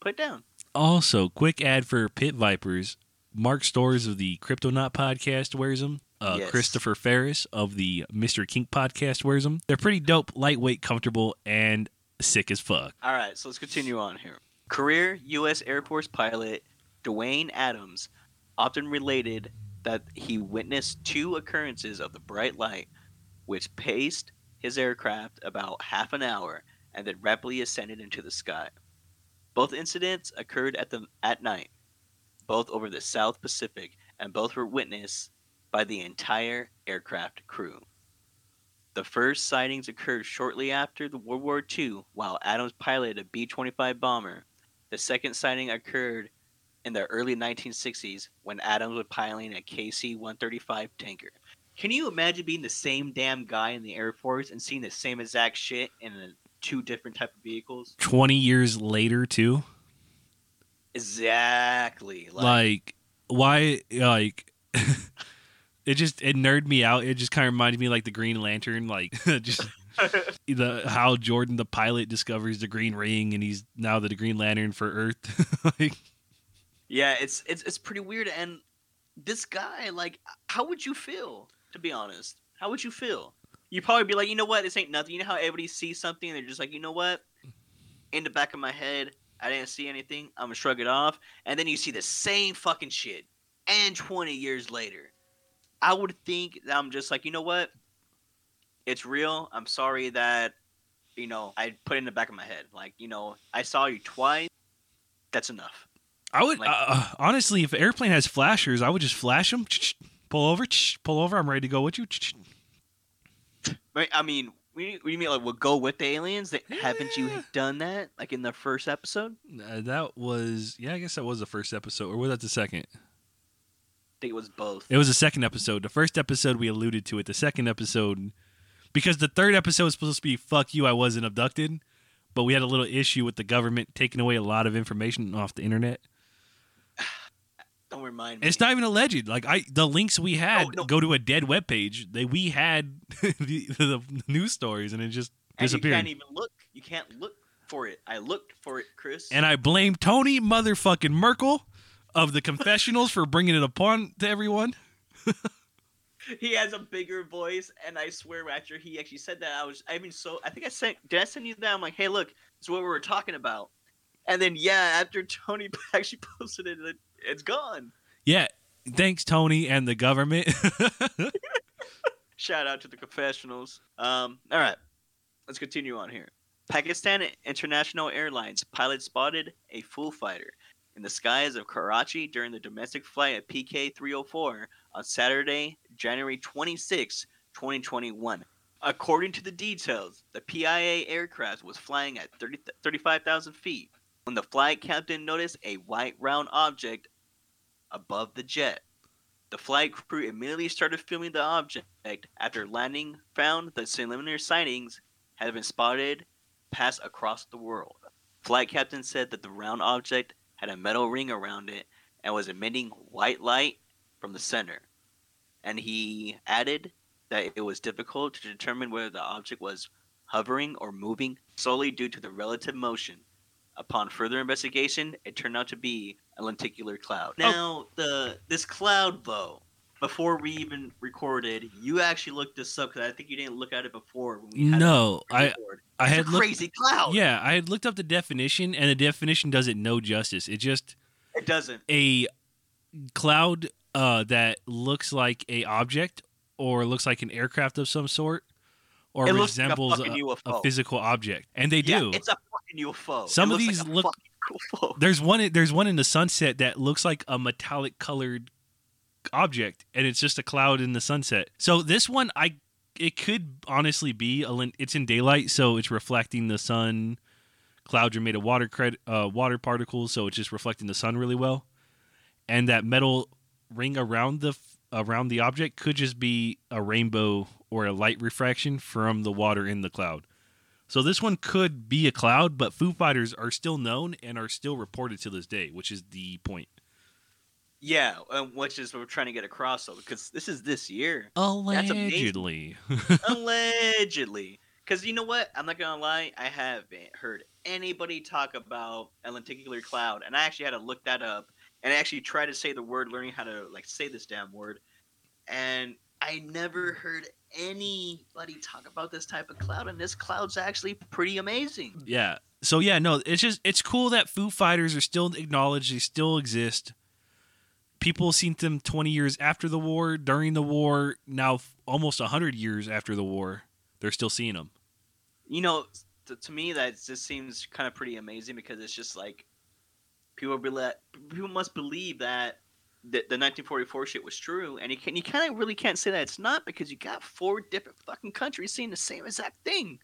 Put it down. Also, quick ad for Pit Vipers. Mark Storrs of the Cryptonaut podcast wears them. Yes. Christopher Ferris of the Mystery Kink podcast wears them. They're pretty dope, lightweight, comfortable, and sick as fuck. All right, so let's continue on here. Career U.S. Air Force pilot Dwayne Adams often related that he witnessed two occurrences of the bright light, which paced his aircraft about half an hour and then rapidly ascended into the sky. Both incidents occurred at night, both over the South Pacific, and both were witnessed by the entire aircraft crew. The first sightings occurred shortly after the World War II while Adams piloted a B-25 bomber. The second sighting occurred in the early 1960s when Adams was piloting a KC-135 tanker. Can you imagine being the same damn guy in the Air Force and seeing the same exact shit in two different type of vehicles? 20 years later, too? Exactly. Like why... It nerded me out. It just kind of reminded me like the Green Lantern, like just how Jordan the pilot discovers the Green Ring and he's now the Green Lantern for Earth. Like, yeah, it's pretty weird. And this guy, like, how would you feel? To be honest, how would you feel? You'd probably be like, you know what, this ain't nothing. You know how everybody sees something and they're just like, you know what? In the back of my head, I didn't see anything. I'm gonna shrug it off. And then you see the same fucking shit, and 20 years later. I would think that I'm just like, you know what? It's real. I'm sorry that, you know, I put it in the back of my head. Like, you know, I saw you twice. That's enough. I would, like, honestly, if an airplane has flashers, I would just flash them. Pull over. I'm ready to go with you. I mean, what do you mean? Like, we'll go with the aliens? Haven't you done that? Like, in the first episode? I guess that was the first episode. Or was that the second? I think it was both. It was the second episode. The first episode, we alluded to it. The second episode, because the third episode was supposed to be, fuck you, I wasn't abducted. But we had a little issue with the government taking away a lot of information off the internet. Don't remind me. It's not even alleged. Like, the links we had go to a dead webpage. We had the news stories, and it just disappeared. And you can't even look. You can't look for it. I looked for it, Chris. And I blame Tony motherfucking Merkel of the confessionals for bringing it upon to everyone. He has a bigger voice, and I swear after he actually said that, did I send you that? I'm like, hey, look, this is what we were talking about. And then, after Tony actually posted it, it's gone. Yeah, thanks, Tony and the government. Shout out to the confessionals. All right, let's continue on here. Pakistan International Airlines pilot spotted a Foo Fighter in the skies of Karachi during the domestic flight of PK-304 on Saturday, January 26, 2021. According to the details, the PIA aircraft was flying at 35,000 feet when the flight captain noticed a white round object above the jet. The flight crew immediately started filming the object after landing, found that similar sightings had been spotted pass across the world. Flight captain said that the round object had a metal ring around it and was emitting white light from the center. And he added that it was difficult to determine whether the object was hovering or moving solely due to the relative motion. Upon further investigation, it turned out to be a lenticular cloud. Now, this cloud, though, before we even recorded, you actually looked this up because I think you didn't look at it before. When we had cloud. Yeah, I had looked up the definition, and the definition does it no justice. It doesn't. A cloud that looks like a object or looks like an aircraft of some sort or resembles like a physical object, and they do. It's a fucking UFO. Some of these look. There's one in the sunset that looks like a metallic colored object, and it's just a cloud in the sunset. So this one, it could honestly be it's in daylight, so it's reflecting the sun. Clouds are made of water particles, so it's just reflecting the sun really well. And that metal ring around the object could just be a rainbow or a light refraction from the water in the cloud. So this one could be a cloud, but Foo Fighters are still known and are still reported to this day, which is the point. Yeah, which is what we're trying to get across, though, because this year. Allegedly. Allegedly. Because you know what? I'm not going to lie. I haven't heard anybody talk about a lenticular cloud, and I actually had to look that up and actually try to say the word, learning how to say this damn word, and I never heard anybody talk about this type of cloud, and this cloud's actually pretty amazing. Yeah. So, yeah, no, it's cool that Foo Fighters are still acknowledged. They still exist. People seen them 20 years after the war, during the war, now almost 100 years after the war. They're still seeing them. You know, to me, that just seems kind of pretty amazing because it's just like people must believe that the 1944 shit was true. And you kind of really can't say that it's not because you got four different fucking countries seeing the same exact thing.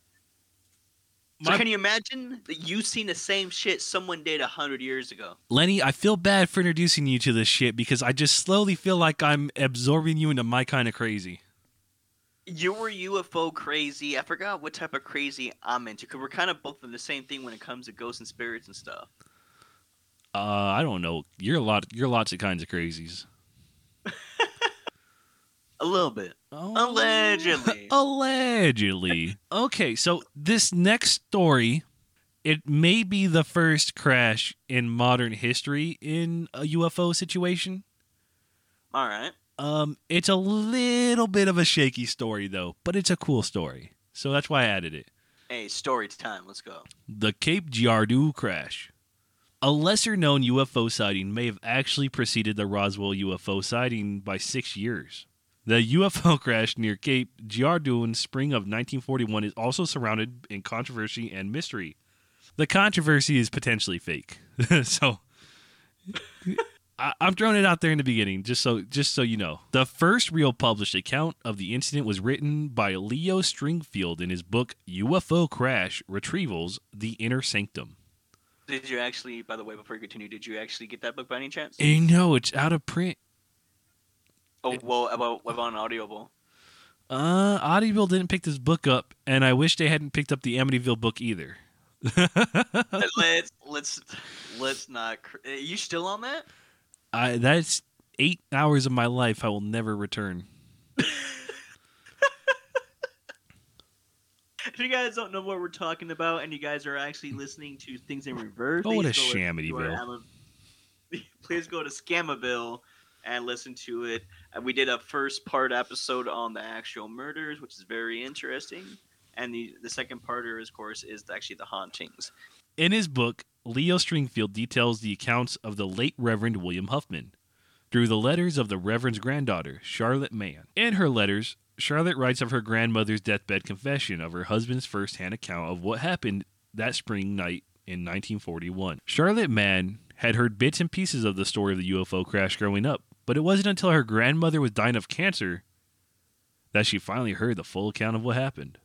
So can you imagine that you've seen the same shit someone did 100 years ago? Lenny, I feel bad for introducing you to this shit because I just slowly feel like I'm absorbing you into my kind of crazy. You were UFO crazy. I forgot what type of crazy I'm into because we're kind of both in the same thing when it comes to ghosts and spirits and stuff. I don't know. You're lots of kinds of crazies. A little bit. Oh. Allegedly. Okay, so this next story, it may be the first crash in modern history in a UFO situation. All right. It's a little bit of a shaky story, though, but it's a cool story. So that's why I added it. Hey, story time. Let's go. The Cape Girardeau crash. A lesser-known UFO sighting may have actually preceded the Roswell UFO sighting by 6 years. The UFO crash near Cape Girardeau in spring of 1941 is also surrounded in controversy and mystery. The controversy is potentially fake, so I'm throwing it out there in the beginning, just so you know. The first real published account of the incident was written by Leo Stringfield in his book UFO Crash Retrievals: The Inner Sanctum. Did you actually, by the way, before you continue, did you actually get that book by any chance? No, it's out of print. Oh, well, about an Audible? Audible didn't pick this book up, and I wish they hadn't picked up the Amityville book either. let's not. Are you still on that? That's 8 hours of my life I will never return. If you guys don't know what we're talking about, and you guys are actually listening to things in reverse, oh, what a Shamityville! Please go to Scamaville and listen to it. We did a first part episode on the actual murders, which is very interesting. And the second part, of course, is actually the hauntings. In his book, Leo Stringfield details the accounts of the late Reverend William Huffman through the letters of the Reverend's granddaughter, Charlotte Mann. In her letters, Charlotte writes of her grandmother's deathbed confession of her husband's firsthand account of what happened that spring night in 1941. Charlotte Mann had heard bits and pieces of the story of the UFO crash growing up, but it wasn't until her grandmother was dying of cancer that she finally heard the full account of what happened.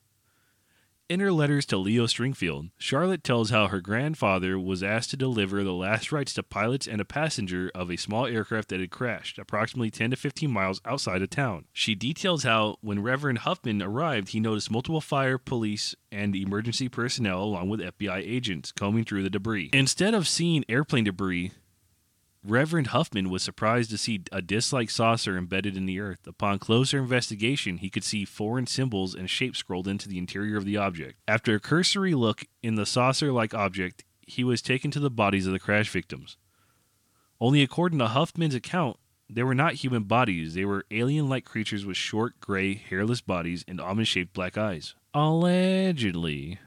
In her letters to Leo Stringfield, Charlotte tells how her grandfather was asked to deliver the last rites to pilots and a passenger of a small aircraft that had crashed approximately 10 to 15 miles outside of town. She details how, when Reverend Huffman arrived, he noticed multiple fire, police, and emergency personnel along with FBI agents combing through the debris. Instead of seeing airplane debris, Reverend Huffman was surprised to see a disc-like saucer embedded in the earth. Upon closer investigation, he could see foreign symbols and shapes scrolled into the interior of the object. After a cursory look in the saucer-like object, he was taken to the bodies of the crash victims. Only according to Huffman's account, they were not human bodies. They were alien-like creatures with short, gray, hairless bodies and almond-shaped black eyes. Allegedly.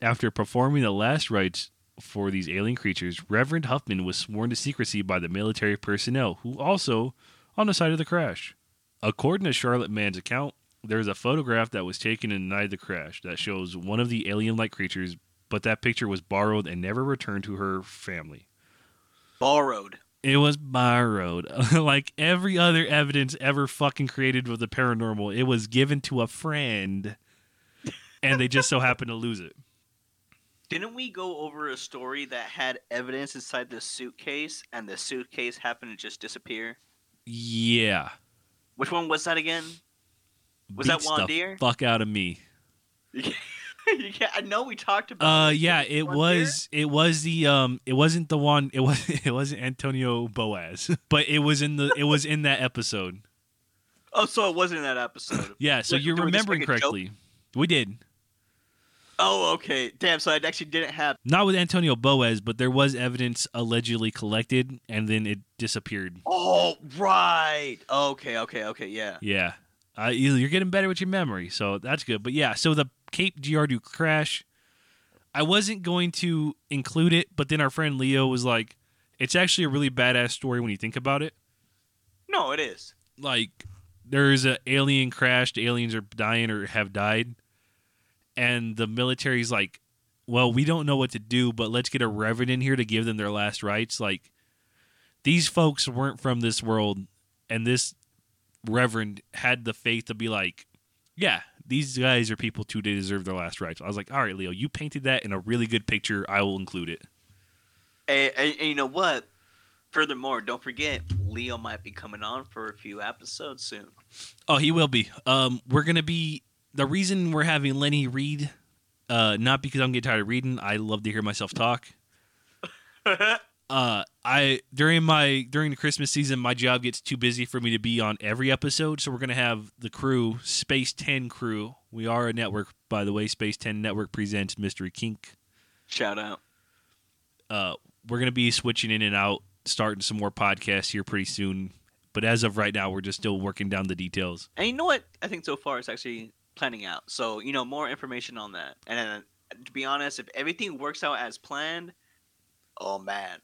After performing the last rites for these alien creatures, Reverend Huffman was sworn to secrecy by the military personnel, who also on the site of the crash. According to Charlotte Mann's account, there is a photograph that was taken in the night of the crash that shows one of the alien-like creatures, but that picture was borrowed and never returned to her family. Borrowed. It was borrowed. Like every other evidence ever fucking created with the paranormal, it was given to a friend, and they just so happened to lose it. Didn't we go over a story that had evidence inside the suitcase, and the suitcase happened to just disappear? Yeah. Which one was that again? Was that Juan Deere? Fuck out of me. Yeah, I know we talked about. It wasn't Antonio Boaz, but it was in that episode. Oh, so it wasn't in that episode. Yeah, so you're remembering correctly. We did. Oh, okay. Damn, so it actually didn't happen. Not with Antonio Boaz, but there was evidence allegedly collected, and then it disappeared. Oh, right. Okay, yeah. Yeah. You're getting better with your memory, so that's good. But yeah, so the Cape Girardeau crash, I wasn't going to include it, but then our friend Leo was like, it's actually a really badass story when you think about it. No, it is. Like, there is an alien crash, the aliens are dying or have died, and the military's like, well, we don't know what to do, but let's get a reverend in here to give them their last rites. Like, these folks weren't from this world, and this reverend had the faith to be like, yeah, these guys are people too, they deserve their last rites. I was like, all right, Leo, you painted that in a really good picture. I will include it. And you know what? Furthermore, don't forget, Leo might be coming on for a few episodes soon. Oh, he will be. We're going to be... The reason we're having Lenny read, not because I'm getting tired of reading. I love to hear myself talk. During the Christmas season, my job gets too busy for me to be on every episode. So we're going to have the crew, Space 10 crew. We are a network, by the way. Space 10 Network presents Mystery Kink. Shout out. We're going to be switching in and out, starting some more podcasts here pretty soon. But as of right now, we're just still working down the details. And you know what? I think so far it's actually... planning out. So, you know, more information on that. And to be honest, if everything works out as planned, oh man,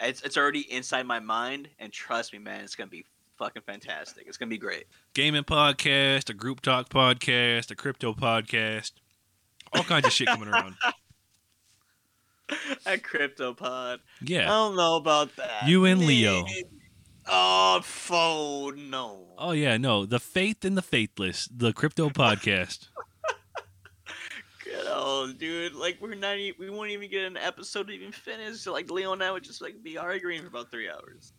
it's already inside my mind. And trust me, man, it's going to be fucking fantastic. It's going to be great. Gaming podcast, a group talk podcast, a crypto podcast, all kinds of shit coming around. A crypto pod. Yeah. I don't know about that. You and Leo. Oh, no. Oh, yeah, no. The Faith and the Faithless, the crypto podcast. Good old dude. Like, we won't even get an episode to even finish. So, like, Leo and I would just, like, be arguing for about 3 hours.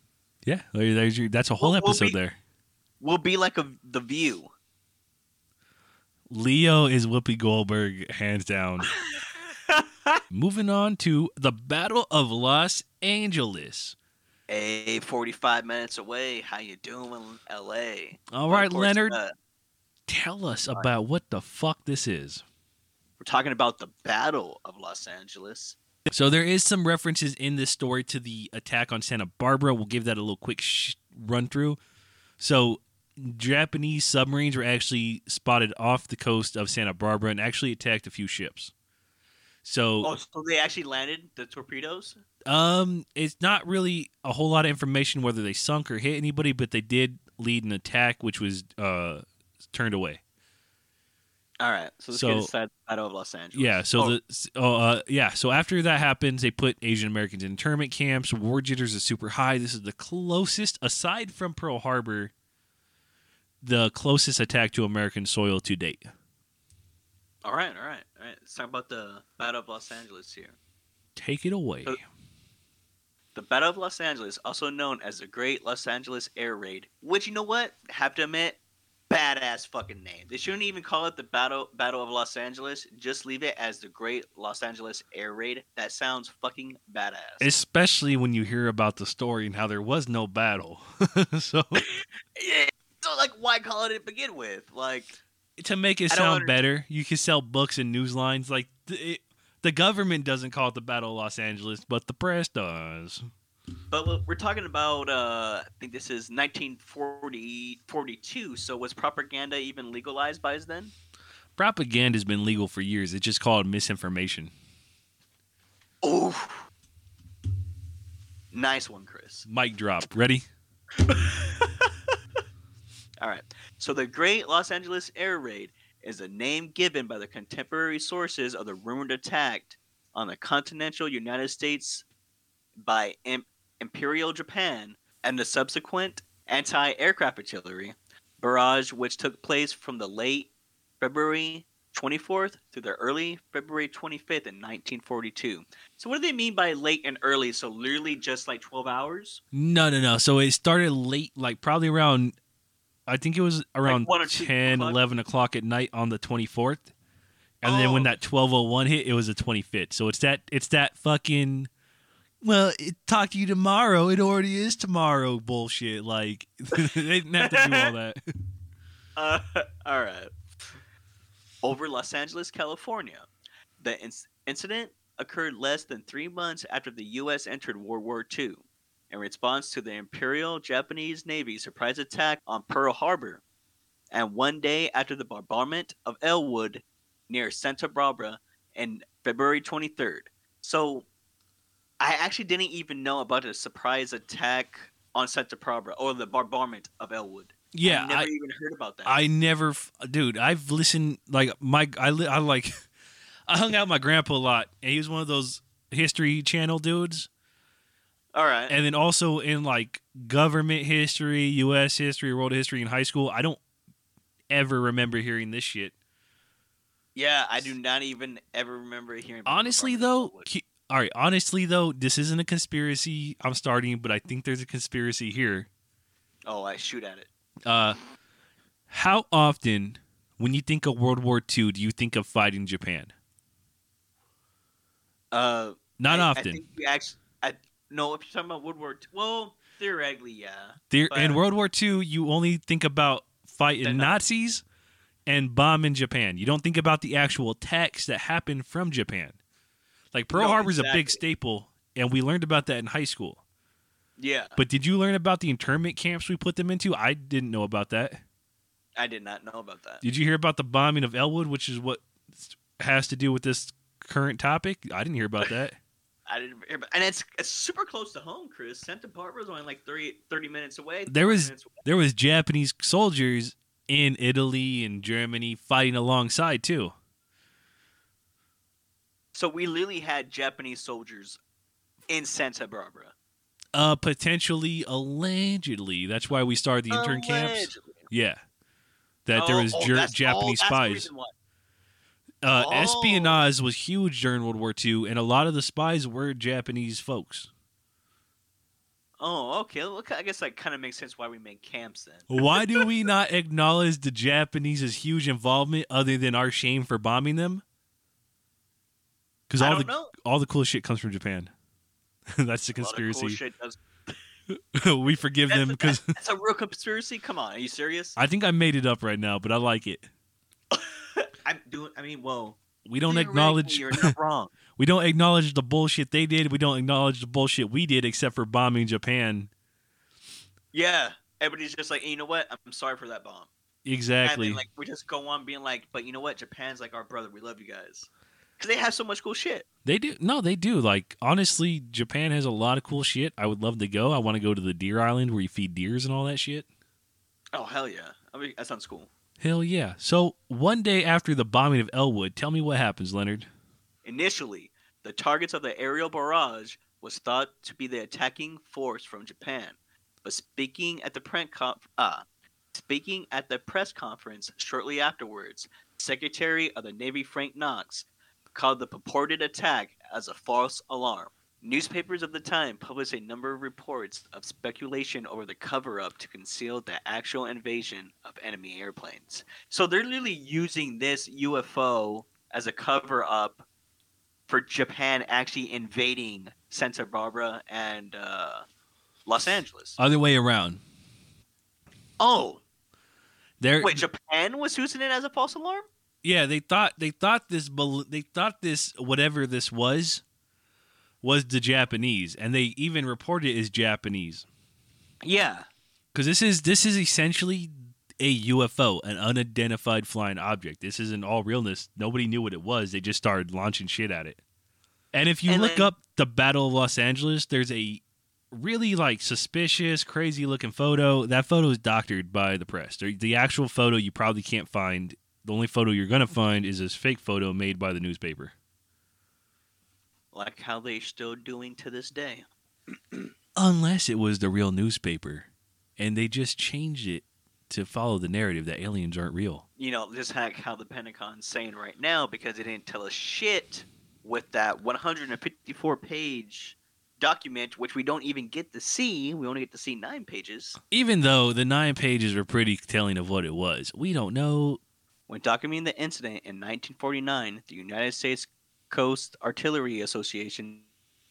Yeah, that's a whole episode there. We'll be like The View. Leo is Whoopi Goldberg, hands down. Moving on to the Battle of Los Angeles. Hey, 45 minutes away. How you doing, L.A.? All right, Leonard, tell us about what the fuck this is. We're talking about the Battle of Los Angeles. So there is some references in this story to the attack on Santa Barbara. We'll give that a little quick run through. So Japanese submarines were actually spotted off the coast of Santa Barbara and actually attacked a few ships. So they actually landed the torpedoes? It's not really a whole lot of information whether they sunk or hit anybody, but they did lead an attack, which was turned away. All right, so let's get inside the Battle of Los Angeles. Yeah, so after that happens, they put Asian Americans in internment camps. War jitters are super high. This is the closest, aside from Pearl Harbor, the closest attack to American soil to date. All right. Let's talk about the Battle of Los Angeles here. Take it away. So, the Battle of Los Angeles, also known as the Great Los Angeles Air Raid, which, you know what? Have to admit, badass fucking name. They shouldn't even call it the Battle of Los Angeles. Just leave it as the Great Los Angeles Air Raid. That sounds fucking badass. Especially when you hear about the story and how there was no battle. So, yeah. So, like, why call it to begin with? Like... To make it sound better, you can sell books and news lines. Like the government doesn't call it the Battle of Los Angeles, but the press does. But we're talking about, I think this is 1942, so was propaganda even legalized by then? Propaganda's been legal for years. It's just called misinformation. Oh. Nice one, Chris. Mic drop. Ready? All right. So the Great Los Angeles Air Raid is a name given by the contemporary sources of the rumored attack on the continental United States by Imperial Japan and the subsequent anti-aircraft artillery barrage, which took place from the late February 24th to the early February 25th in 1942. So what do they mean by late and early? So literally just like 12 hours? No. So it started late, like probably around... I think it was around 10, 11 o'clock at night on the 24th. And then when that 12:01 hit, it was the 25th. So it's that fucking, well, it talk to you tomorrow. It already is tomorrow bullshit. Like, they didn't have to do all that. All right. Over Los Angeles, California. The incident occurred less than 3 months after the U.S. entered World War II in response to the Imperial Japanese Navy's surprise attack on Pearl Harbor. And one day after the bombardment of Elwood near Santa Barbara on February 23rd. So I actually didn't even know about a surprise attack on Santa Barbara or the bombardment of Elwood. Yeah, I never even heard about that. I never, dude. I've listened like I hung out with my grandpa a lot, and he was one of those History Channel dudes. All right, and then also in like government history, U.S. history, world history in high school. I don't ever remember hearing this shit. Yeah, I do not even ever remember hearing. Honestly, though, this isn't a conspiracy I'm starting, but I think there's a conspiracy here. Oh, I shoot at it. How often, when you think of World War II, do you think of fighting Japan? Not often. No, if you're talking about World War II, well, theoretically, yeah. In World War II, you only think about fighting Nazis and bombing Japan. You don't think about the actual attacks that happened from Japan. Like, Pearl Harbor's exactly. A big staple, and we learned about that in high school. Yeah. But did you learn about the internment camps we put them into? I didn't know about that. I did not know about that. Did you hear about the bombing of Elwood, which is what has to do with this current topic? I didn't hear about that. And it's super close to home, Chris. Santa Barbara's only like 30 minutes away. There was Japanese soldiers in Italy and Germany fighting alongside too. So we literally had Japanese soldiers in Santa Barbara. Potentially, allegedly. That's why we started the intern camps. Yeah. Japanese spies. Espionage was huge during World War II, and a lot of the spies were Japanese folks. Oh, okay. Look, I guess that kind of makes sense why we make camps then. Why do we not acknowledge the Japanese's huge involvement other than our shame for bombing them? Because all the cool shit comes from Japan. That's the conspiracy. Cool shit we forgive them because that's a real conspiracy. Come on, are you serious? I think I made it up right now, but I like it. We don't acknowledge. You're not wrong. We don't acknowledge the bullshit they did. We don't acknowledge the bullshit we did, except for bombing Japan. Yeah, everybody's just like, hey, you know what? I'm sorry for that bomb. Exactly. I mean, like we just go on being like, but you know what? Japan's like our brother. We love you guys. Because they have so much cool shit. They do. No, they do. Like, honestly, Japan has a lot of cool shit. I would love to go. I want to go to the deer island where you feed deers and all that shit. Oh, hell yeah. I mean, that sounds cool. Hell yeah. So, one day after the bombing of Elwood, tell me what happens, Leonard. Initially, the targets of the aerial barrage was thought to be the attacking force from Japan. But speaking at the press conference shortly afterwards, Secretary of the Navy Frank Knox called the purported attack as a false alarm. Newspapers of the time published a number of reports of speculation over the cover-up to conceal the actual invasion of enemy airplanes. So they're literally using this UFO as a cover-up for Japan actually invading Santa Barbara and Los Angeles. Other way around. Oh. Wait, Japan was using it as a false alarm? Yeah, they thought this whatever this was the Japanese, and they even reported it as Japanese. Yeah, because this is essentially a UFO, an unidentified flying object. This is in all realness. Nobody knew what it was. They just started launching shit at it. And if you look up the Battle of Los Angeles, there's a really like suspicious, crazy looking photo. That photo is doctored by the press. The actual photo you probably can't find. The only photo you're going to find is this fake photo made by the newspaper. Like how they're still doing to this day. Unless it was the real newspaper, and they just changed it to follow the narrative that aliens aren't real. You know, just like how the Pentagon's saying right now, because they didn't tell us shit with that 154-page document, which we don't even get to see. We only get to see 9 pages. Even though the 9 pages were pretty telling of what it was. We don't know. When documenting the incident in 1949, the United States Coast Artillery Association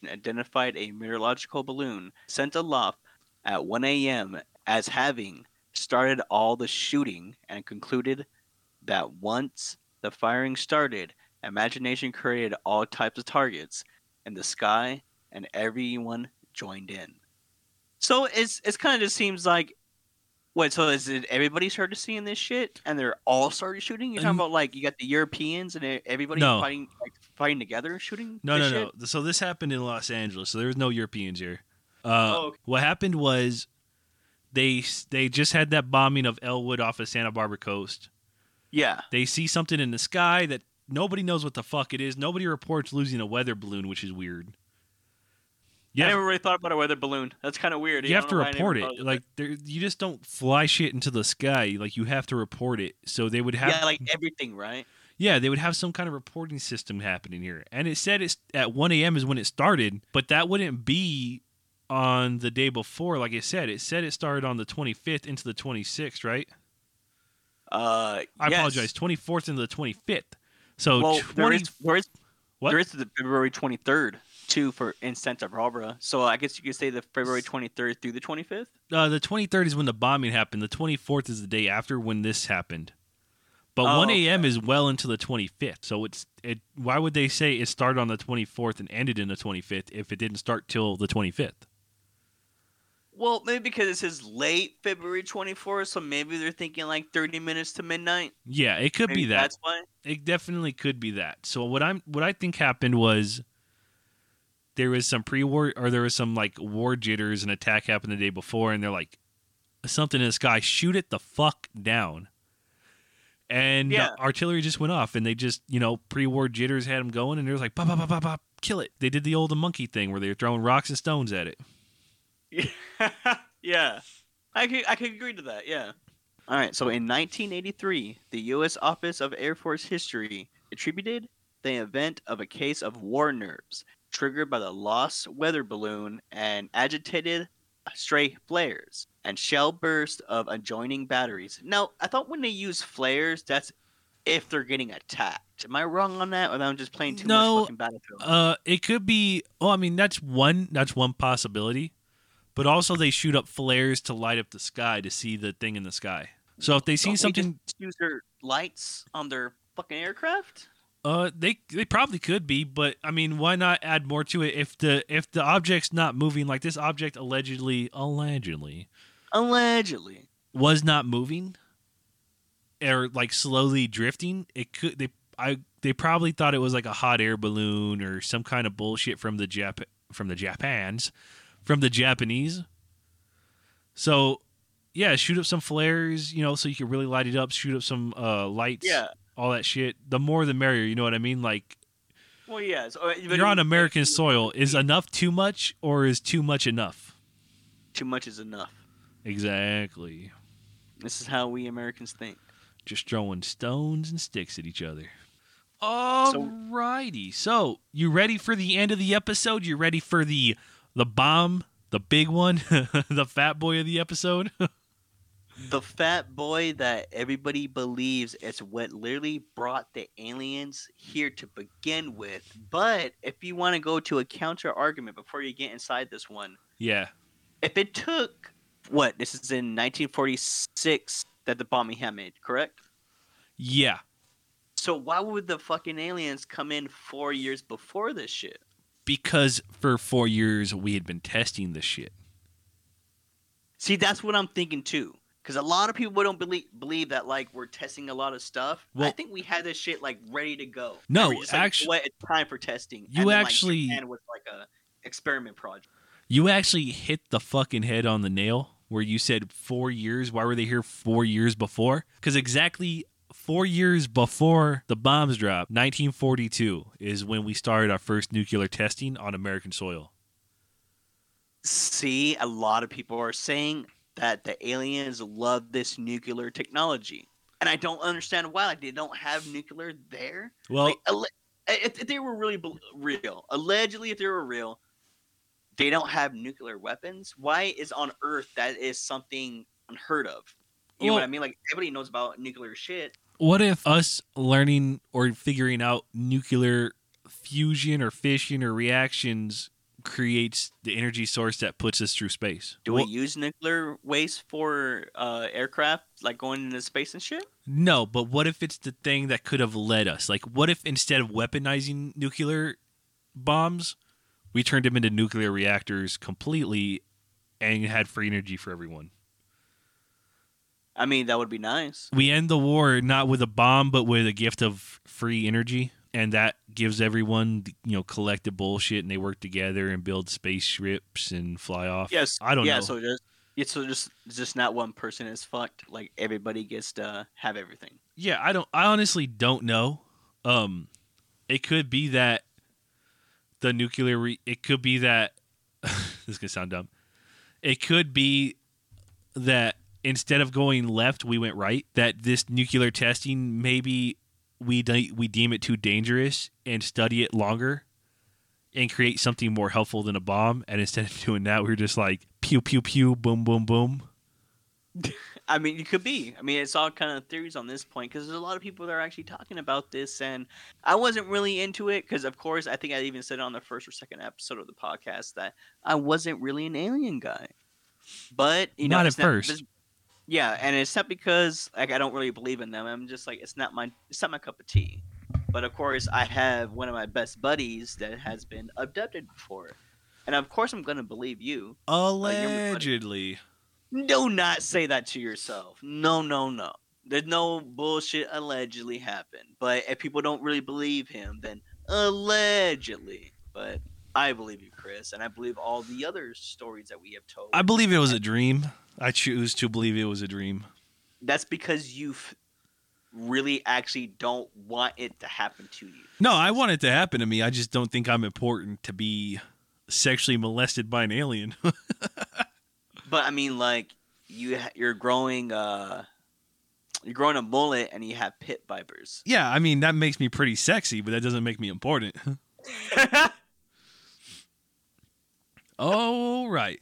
identified a meteorological balloon sent aloft at 1 a.m. as having started all the shooting, and concluded that once the firing started, imagination created all types of targets in the sky, and everyone joined in. So it's kind of just seems like, wait, so is it everybody started seeing this shit and they're all started shooting? You're talking about like you got the Europeans and everybody fighting together and shooting? No. So this happened in Los Angeles. So there was no Europeans here. Okay. What happened was they just had that bombing of Elwood off of Santa Barbara coast. Yeah. They see something in the sky that nobody knows what the fuck it is. Nobody reports losing a weather balloon, which is weird. Yeah, I never really thought about a weather balloon. That's kind of weird. You have to report it. Like, you just don't fly shit into the sky. Like, you have to report it. So they would have... Yeah, like everything, right? Yeah, they would have some kind of reporting system happening here. And it said it's at 1 a.m. is when it started, but that wouldn't be on the day before. Like I said it started on the 25th into the 26th, right? I apologize. 24th into the 25th. So there is the February 23rd. Two for in Santa Barbara, so I guess you could say the February 23rd through the 25th. The 23rd is when the bombing happened. The 24th is the day after when this happened. But 1 a.m. is well into the 25th. So it. Why would they say it started on the 24th and ended in the 25th if it didn't start till the 25th? Well, maybe because it says late February 24th, so maybe they're thinking like 30 minutes to midnight. Yeah, it could maybe be that. That's why. It definitely could be that. So what I think happened was, there was some pre-war, or there was some like war jitters. An attack happened the day before, and they're like, "Something in the sky, shoot it the fuck down!" And the artillery just went off, and they just, pre-war jitters had them going, and they were like, "Bop, bop, bop, bop, bop, kill it!" They did the old monkey thing where they were throwing rocks and stones at it. Yeah, I could agree to that. Yeah. All right. So in 1983, the U.S. Office of Air Force History attributed the event of a case of war nerves, triggered by the lost weather balloon and agitated stray flares and shell bursts of adjoining batteries. Now, I thought when they use flares, that's if they're getting attacked. Am I wrong on that, or am I just playing too much fucking Battlefield? It could be. Oh, I mean, that's one possibility. But also, they shoot up flares to light up the sky to see the thing in the sky. So if they see something, they just use their lights on their fucking aircraft. They probably could be, but I mean, why not add more to it if the object's not moving? Like, this object allegedly was not moving, or like slowly drifting. It could they probably thought it was like a hot air balloon or some kind of bullshit from the Japanese. So yeah, shoot up some flares, so you can really light it up. Shoot up some lights. Yeah. All that shit. The more the merrier, you know what I mean? Like, well, yeah. So, you're on American soil. Is enough too much, or is too much enough? Too much is enough. Exactly. This is how we Americans think. Just throwing stones and sticks at each other. Alrighty. So, you ready for the end of the episode? You ready for the bomb? The big one? The fat boy of the episode? The fat boy that everybody believes is what literally brought the aliens here to begin with. But if you want to go to a counter argument before you get inside this one. Yeah. If it took, this is in 1946 that the bombing happened, correct? Yeah. So why would the fucking aliens come in 4 years before this shit? Because for 4 years we had been testing this shit. See, that's what I'm thinking too. Because a lot of people don't believe that, like, we're testing a lot of stuff. Well, I think we had this shit, like, ready to go. No, actually, it's time for testing. Japan was like a experiment project. You actually hit the fucking head on the nail where you said 4 years. Why were they here 4 years before? Because exactly 4 years before the bombs dropped, 1942 is when we started our first nuclear testing on American soil. See, a lot of people are saying that the aliens love this nuclear technology, and I don't understand why. Like, they don't have nuclear there. Well, like, if they were really real, allegedly, if they were real, they don't have nuclear weapons. Why is on Earth that is something unheard of? You know what I mean? Like, everybody knows about nuclear shit. What if us learning or figuring out nuclear fusion or fission or reactions creates the energy source that puts us through space? Do we use nuclear waste for aircraft, like going into space and shit? No, but what if it's the thing that could have led us? Like, what if instead of weaponizing nuclear bombs, we turned them into nuclear reactors completely and had free energy for everyone? I mean, that would be nice. We end the war not with a bomb, but with a gift of free energy. And that gives everyone, you know, collective bullshit, and they work together and build spaceships and fly off. Yes, I don't know. So just not one person is fucked. Like, everybody gets to have everything. Yeah, I honestly don't know. It could be that the nuclear. It could be that. This is gonna sound dumb. It could be that instead of going left, we went right. That this nuclear testing maybe. We deem it too dangerous and study it longer and create something more helpful than a bomb. And instead of doing that, we're just like, pew, pew, pew, boom, boom, boom. I mean, it could be. I mean, it's all kind of theories on this point because there's a lot of people that are actually talking about this. And I wasn't really into it because, of course, I think I even said it on the first or second episode of the podcast that I wasn't really an alien guy. But, you know, not at first. Yeah, and it's not because like I don't really believe in them. I'm just like it's not my cup of tea. But of course, I have one of my best buddies that has been abducted before, and of course, I'm gonna believe you. Allegedly. Do not say that to yourself. No. There's no bullshit. Allegedly happened, but if people don't really believe him, then allegedly. But I believe you, Chris, and I believe all the other stories that we have told. I believe it was a dream. I choose to believe it was a dream. That's because you really actually don't want it to happen to you. No, I want it to happen to me. I just don't think I'm important to be sexually molested by an alien. But I mean, like you're growing a mullet and you have pit vipers. Yeah, I mean that makes me pretty sexy, but that doesn't make me important. All right.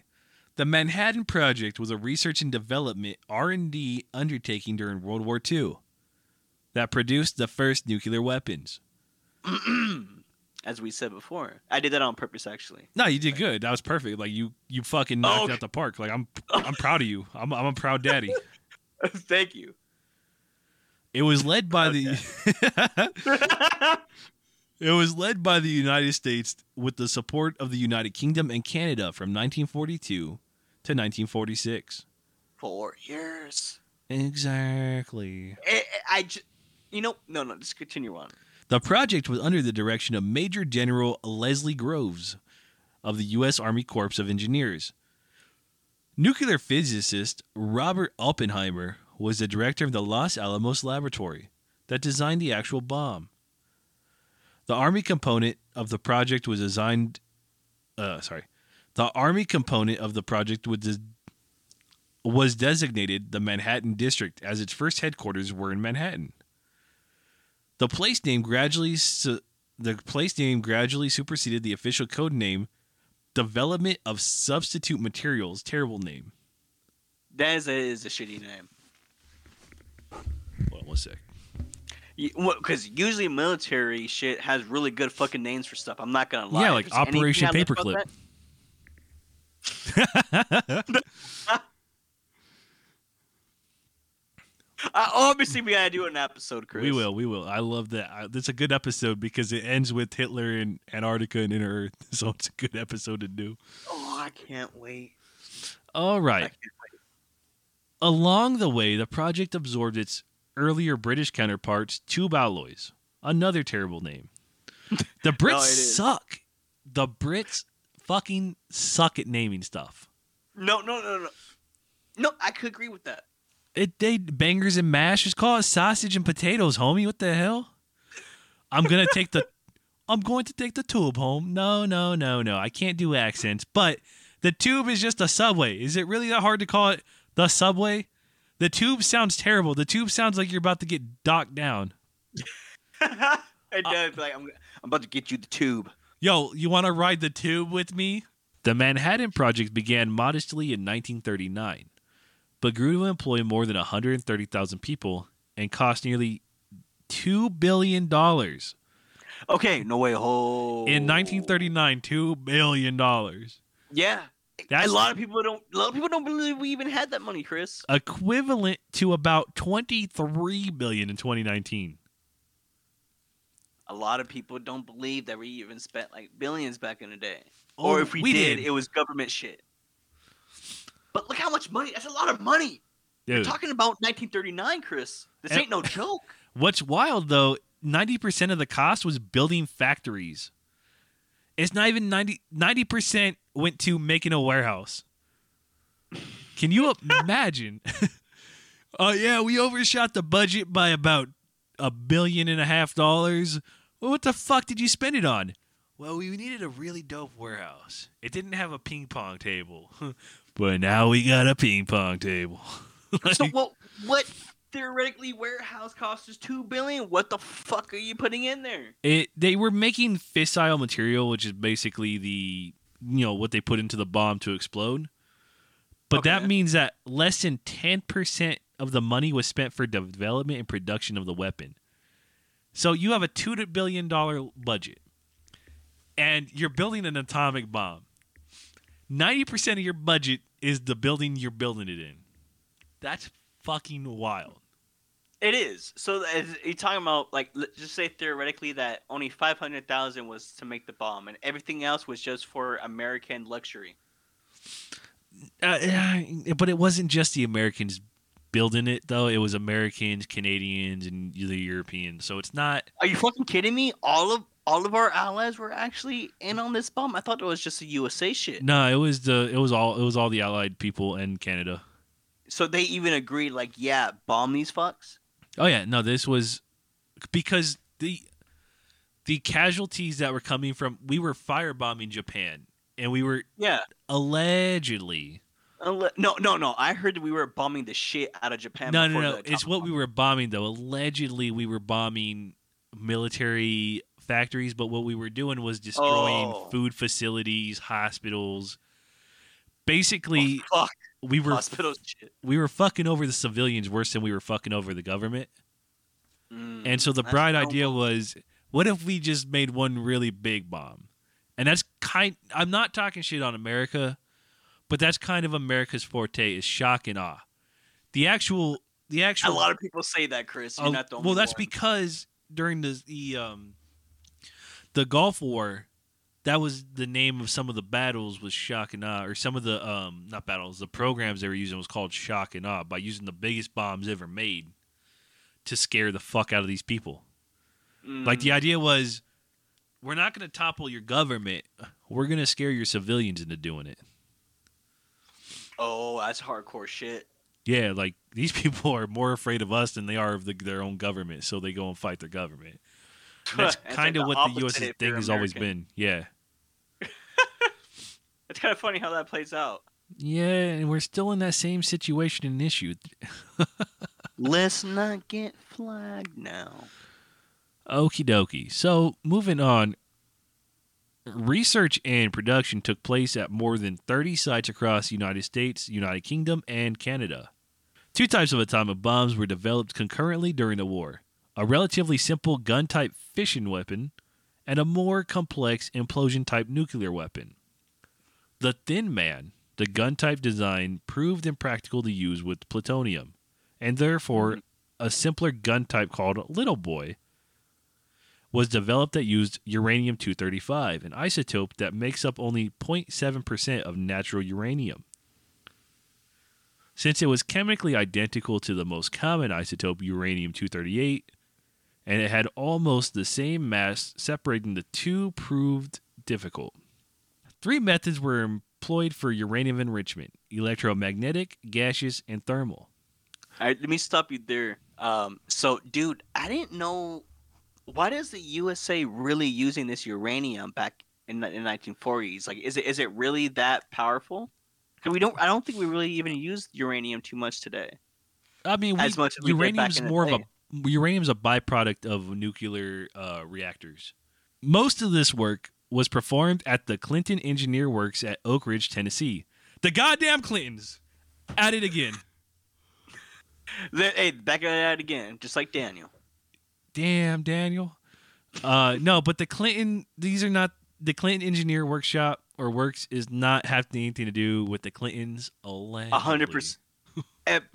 The Manhattan Project was a research and development R&D undertaking during World War II that produced the first nuclear weapons. As we said before. I did that on purpose, actually. No, you did good. That was perfect. Like, you fucking knocked it out the park. Like, I'm proud of you. I'm a proud daddy. Thank you. It was led by It was led by the United States with the support of the United Kingdom and Canada from 1942 to 1946. 4 years. Exactly. Just continue on. The project was under the direction of Major General Leslie Groves of the U.S. Army Corps of Engineers. Nuclear physicist Robert Oppenheimer was the director of the Los Alamos Laboratory that designed the actual bomb. The Army component of the project was designated the Manhattan District, as its first headquarters were in Manhattan. The place name gradually superseded the official code name, Development of Substitute Materials. Terrible name. That is a shitty name. Hold on one sec. Because usually military shit has really good fucking names for stuff. I'm not going to lie. Yeah, like there's Operation Paperclip. Obviously, we got to do an episode, Chris. We will. I love that. That's a good episode because it ends with Hitler in Antarctica and Inner Earth. So it's a good episode to do. Oh, I can't wait. All right. Along the way, the project absorbed its earlier British counterparts, tube alloys. Another terrible name. The Brits suck. The Brits fucking suck at naming stuff. No. No, I could agree with that. They bangers and mash. Just call it sausage and potatoes, homie. What the hell? I'm going to take the tube home. No. I can't do accents. But the tube is just a subway. Is it really that hard to call it the subway? The tube sounds terrible. The tube sounds like you're about to get docked down. It does. Like I'm about to get you the tube. Yo, you want to ride the tube with me? The Manhattan Project began modestly in 1939, but grew to employ more than 130,000 people and cost nearly $2 billion. Okay, no way. Hold. In 1939, $2 billion. Yeah. That's a lot of people don't believe we even had that money, Chris. Equivalent to about $23 billion in 2019. A lot of people don't believe that we even spent like billions back in the day. Oh, or if we did, it was government shit. But look how much money. That's a lot of money. Dude. You're talking about 1939, Chris. This ain't no joke. What's wild, though, 90% of the cost was building factories. It's not even 90% went to making a warehouse. Can you imagine? Oh, yeah, we overshot the budget by about $1.5 billion. Well, what the fuck did you spend it on? Well, we needed a really dope warehouse. It didn't have a ping pong table. But now we got a ping pong table. Like, so what theoretically warehouse cost is $2 billion? What the fuck are you putting in there? They were making fissile material, which is basically the, you know, what they put into the bomb to explode. But that means that less than 10% of the money was spent for development and production of the weapon. So you have a $2 billion budget, and you're building an atomic bomb. 90% of your budget is the building you're building it in. That's fucking wild. It is. So you're talking about, like, let's just say theoretically that only $500,000 was to make the bomb, and everything else was just for American luxury. But it wasn't just the Americans building it, though. It was Americans, Canadians, and the Europeans. So it's not. Are you fucking kidding me? All of our allies were actually in on this bomb. I thought it was just a USA shit. No, it was all the allied people and Canada. So they even agreed, like, yeah, bomb these fucks? Oh, yeah. No, this was because the casualties that were coming from, we were firebombing Japan, and we were allegedly. No. I heard we were bombing the shit out of Japan. No. It's what we were bombing, though. Allegedly, we were bombing military factories, but what we were doing was destroying food facilities, hospitals. Basically, we were fucking over the civilians worse than we were fucking over the government. And so the bright idea was, what if we just made one really big bomb? And that's I'm not talking shit on America, but that's kind of America's forte, is shock and awe. A lot of people say that, Chris. You're not the only one. Well, that's because during the Gulf War, that was the name of some of the battles was shock and awe, or some of the not battles, the programs they were using was called shock and awe, by using the biggest bombs ever made to scare the fuck out of these people. Like, the idea was, we're not going to topple your government. We're going to scare your civilians into doing it. Oh, that's hardcore shit. Yeah, like, these people are more afraid of us than they are of their own government, so they go and fight their government. And that's kind of like what the U.S. thing has always been. Yeah. It's kind of funny how that plays out. Yeah, and we're still in that same situation and issue. Let's not get flagged now. Okie dokie. So, moving on. Research and production took place at more than 30 sites across the United States, United Kingdom, and Canada. Two types of atomic bombs were developed concurrently during the war: a relatively simple gun-type fission weapon and a more complex implosion-type nuclear weapon. The Thin Man, the gun-type design, proved impractical to use with plutonium, and therefore a simpler gun-type called Little Boy was developed that used uranium-235, an isotope that makes up only 0.7% of natural uranium. Since it was chemically identical to the most common isotope, uranium-238, and it had almost the same mass, separating the two proved difficult. Three methods were employed for uranium enrichment: electromagnetic, gaseous, and thermal. All right, let me stop you there. So, dude, I didn't know. Why is the USA really using this uranium back in the 1940s? Like, is it really that powerful? Because I don't think we really even use uranium too much today. I mean, uranium's a byproduct of nuclear reactors. Most of this work was performed at the Clinton Engineer Works at Oak Ridge, Tennessee. The goddamn Clintons at it again. Hey, back at it again, just like Daniel. damn, Daniel. No, but the Clinton, these are not, the Clinton Engineer Workshop or Works is not having anything to do with the Clintons. 100%.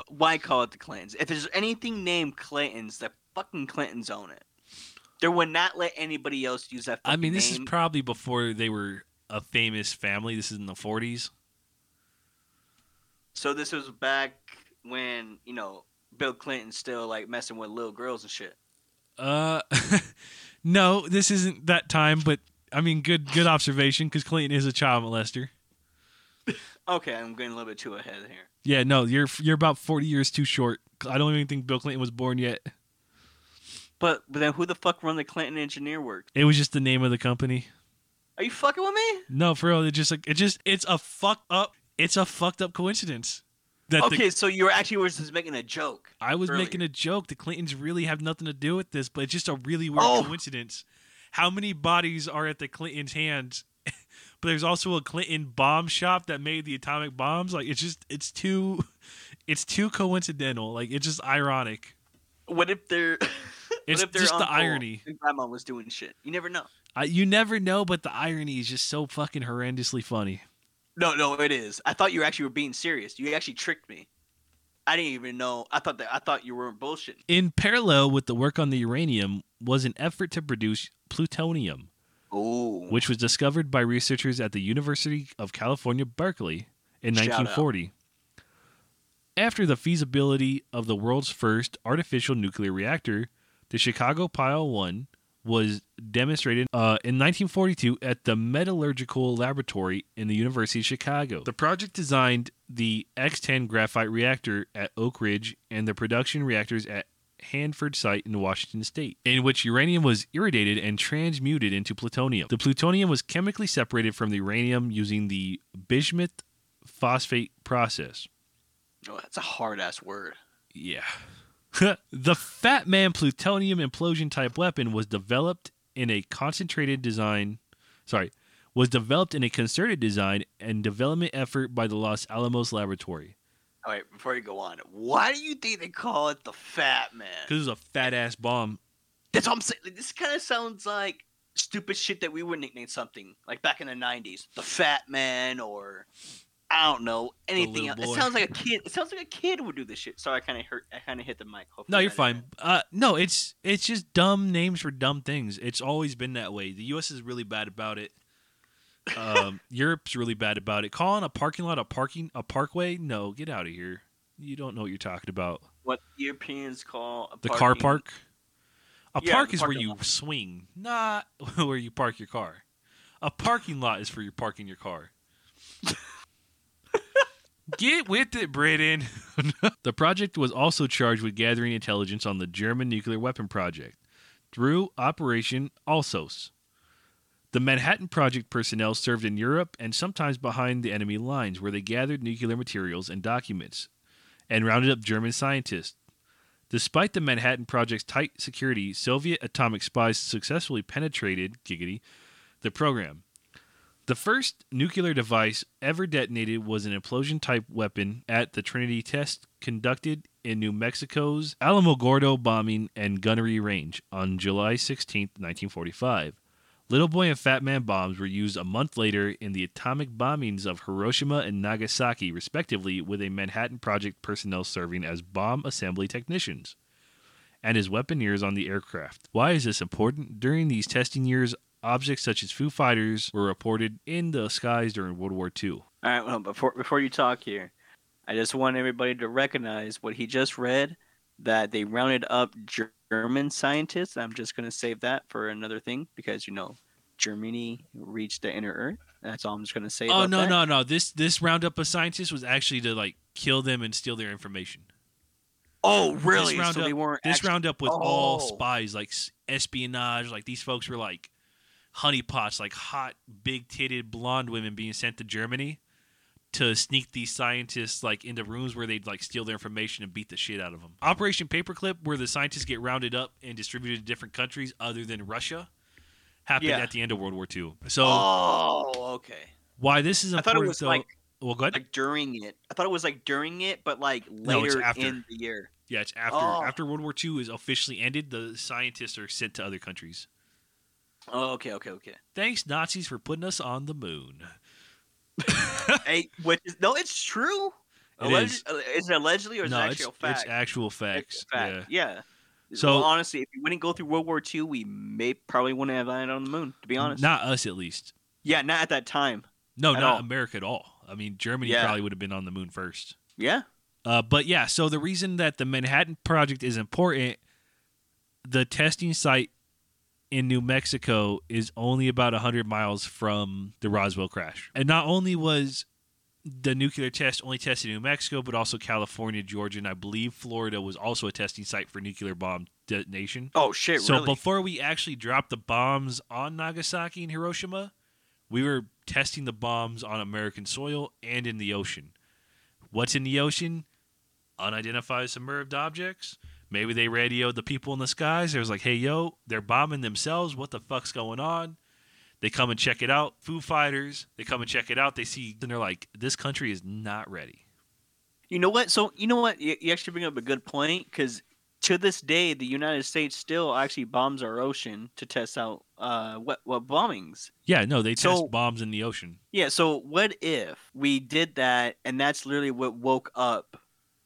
Why call it the Clintons? If there's anything named Clintons, the fucking Clintons own it. They would not let anybody else use that fucking name. I mean, this is probably before they were a famous family. This is in the 40s. So this was back when, you know, Bill Clinton still, like, messing with little girls and shit. No, this isn't that time, but, I mean, good observation, because Clinton is a child molester. Okay, I'm getting a little bit too ahead here. Yeah, no, you're about 40 years too short. I don't even think Bill Clinton was born yet. But then who the fuck run the Clinton Engineer Works? It was just the name of the company. Are you fucking with me? No, for real. It's a fucked up coincidence. Okay, so you were actually just making a joke. I was making a joke. The Clintons really have nothing to do with this, but it's just a really weird coincidence. How many bodies are at the Clintons' hands? But there's also a Clinton bomb shop that made the atomic bombs. Like it's too coincidental. Like it's just ironic. What if they're? It's just the irony. Grandma was doing shit. You never know. You never know, but the irony is just so fucking horrendously funny. No, it is. I thought you actually were being serious. You actually tricked me. I didn't even know. I thought you were bullshitting. In parallel with the work on the uranium was an effort to produce plutonium, which was discovered by researchers at the University of California, Berkeley in 1940. Shout out. After the feasibility of the world's first artificial nuclear reactor, the Chicago Pile 1 was demonstrated in 1942 at the Metallurgical Laboratory in the University of Chicago. The project designed the X-10 graphite reactor at Oak Ridge and the production reactors at Hanford site in Washington State, in which uranium was irradiated and transmuted into plutonium. The plutonium was chemically separated from the uranium using the bismuth phosphate process. Oh, that's a hard-ass word. Yeah. The Fat Man plutonium implosion type weapon was developed in a concerted design and development effort by the Los Alamos Laboratory. All right, before you go on, why do you think they call it the Fat Man? Because it's a fat ass bomb. That's what I'm saying. This kind of sounds like stupid shit that we would nickname something like back in the 90s, the Fat Man, or I don't know anything else. Boy. It sounds like a kid. Would do this shit. Sorry, I kind of hit the mic. Hopefully no, you're fine. No, it's just dumb names for dumb things. It's always been that way. The U.S. is really bad about it. Europe's really bad about it. Calling a parking lot a parkway? No, get out of here. You don't know what you're talking about. What Europeans call a parking... the car park. Park is where you swing, not where you park your car. A parking lot is for you parking your car. Get with it, Britain. The project was also charged with gathering intelligence on the German nuclear weapon project through Operation Alsos. The Manhattan Project personnel served in Europe and sometimes behind the enemy lines, where they gathered nuclear materials and documents and rounded up German scientists. Despite the Manhattan Project's tight security, Soviet atomic spies successfully penetrated the program. The first nuclear device ever detonated was an implosion-type weapon at the Trinity test conducted in New Mexico's Alamogordo bombing and gunnery range on July 16, 1945. Little Boy and Fat Man bombs were used a month later in the atomic bombings of Hiroshima and Nagasaki, respectively, with a Manhattan Project personnel serving as bomb assembly technicians and as weaponeers on the aircraft. Why is this important? During these testing years, objects such as Foo Fighters were reported in the skies during World War II. All right, well, before you talk here, I just want everybody to recognize what he just read, that they rounded up German scientists. I'm just going to save that for another thing because, you know, Germany reached the inner Earth. That's all I'm just going to say about that. No. This roundup of scientists was actually to, like, kill them and steal their information. Oh, really? This roundup was all spies, like espionage. Like, these folks were, like, honeypots, like hot, big-titted blonde women being sent to Germany to sneak these scientists like into rooms where they'd like steal their information and beat the shit out of them. Operation Paperclip, where the scientists get rounded up and distributed to different countries other than Russia, happened at the end of World War II. So, okay. Why this is important? I thought it was like during it. But like later in the year. Yeah, it's after after World War II is officially ended, the scientists are sent to other countries. Oh, okay. Thanks, Nazis, for putting us on the moon. Hey, it's true. Is it allegedly or is it actual facts? It's actual facts. Yeah. So well, honestly, if we wouldn't go through World War II, we probably wouldn't have landed on the moon. To be honest, not us at least. Yeah, not at that time. No, not America at all. I mean, Germany probably would have been on the moon first. Yeah. But yeah, so the reason that the Manhattan Project is important, the testing site in New Mexico is only about 100 miles from the Roswell crash. And not only was the nuclear test only tested in New Mexico, but also California, Georgia, and I believe Florida was also a testing site for nuclear bomb detonation. Oh, shit, really? So before we actually dropped the bombs on Nagasaki and Hiroshima, we were testing the bombs on American soil and in the ocean. What's in the ocean? Unidentified submerged objects. Maybe they radioed the people in the skies. They was like, hey, yo, they're bombing themselves. What the fuck's going on? They come and check it out. Foo Fighters, they come and check it out. They see, and they're like, this country is not ready. You know what? So, you know what? You actually bring up a good point, because to this day, the United States still actually bombs our ocean to test out what bombings. Yeah, no, they test bombs in the ocean. Yeah, so what if we did that, and that's literally what woke up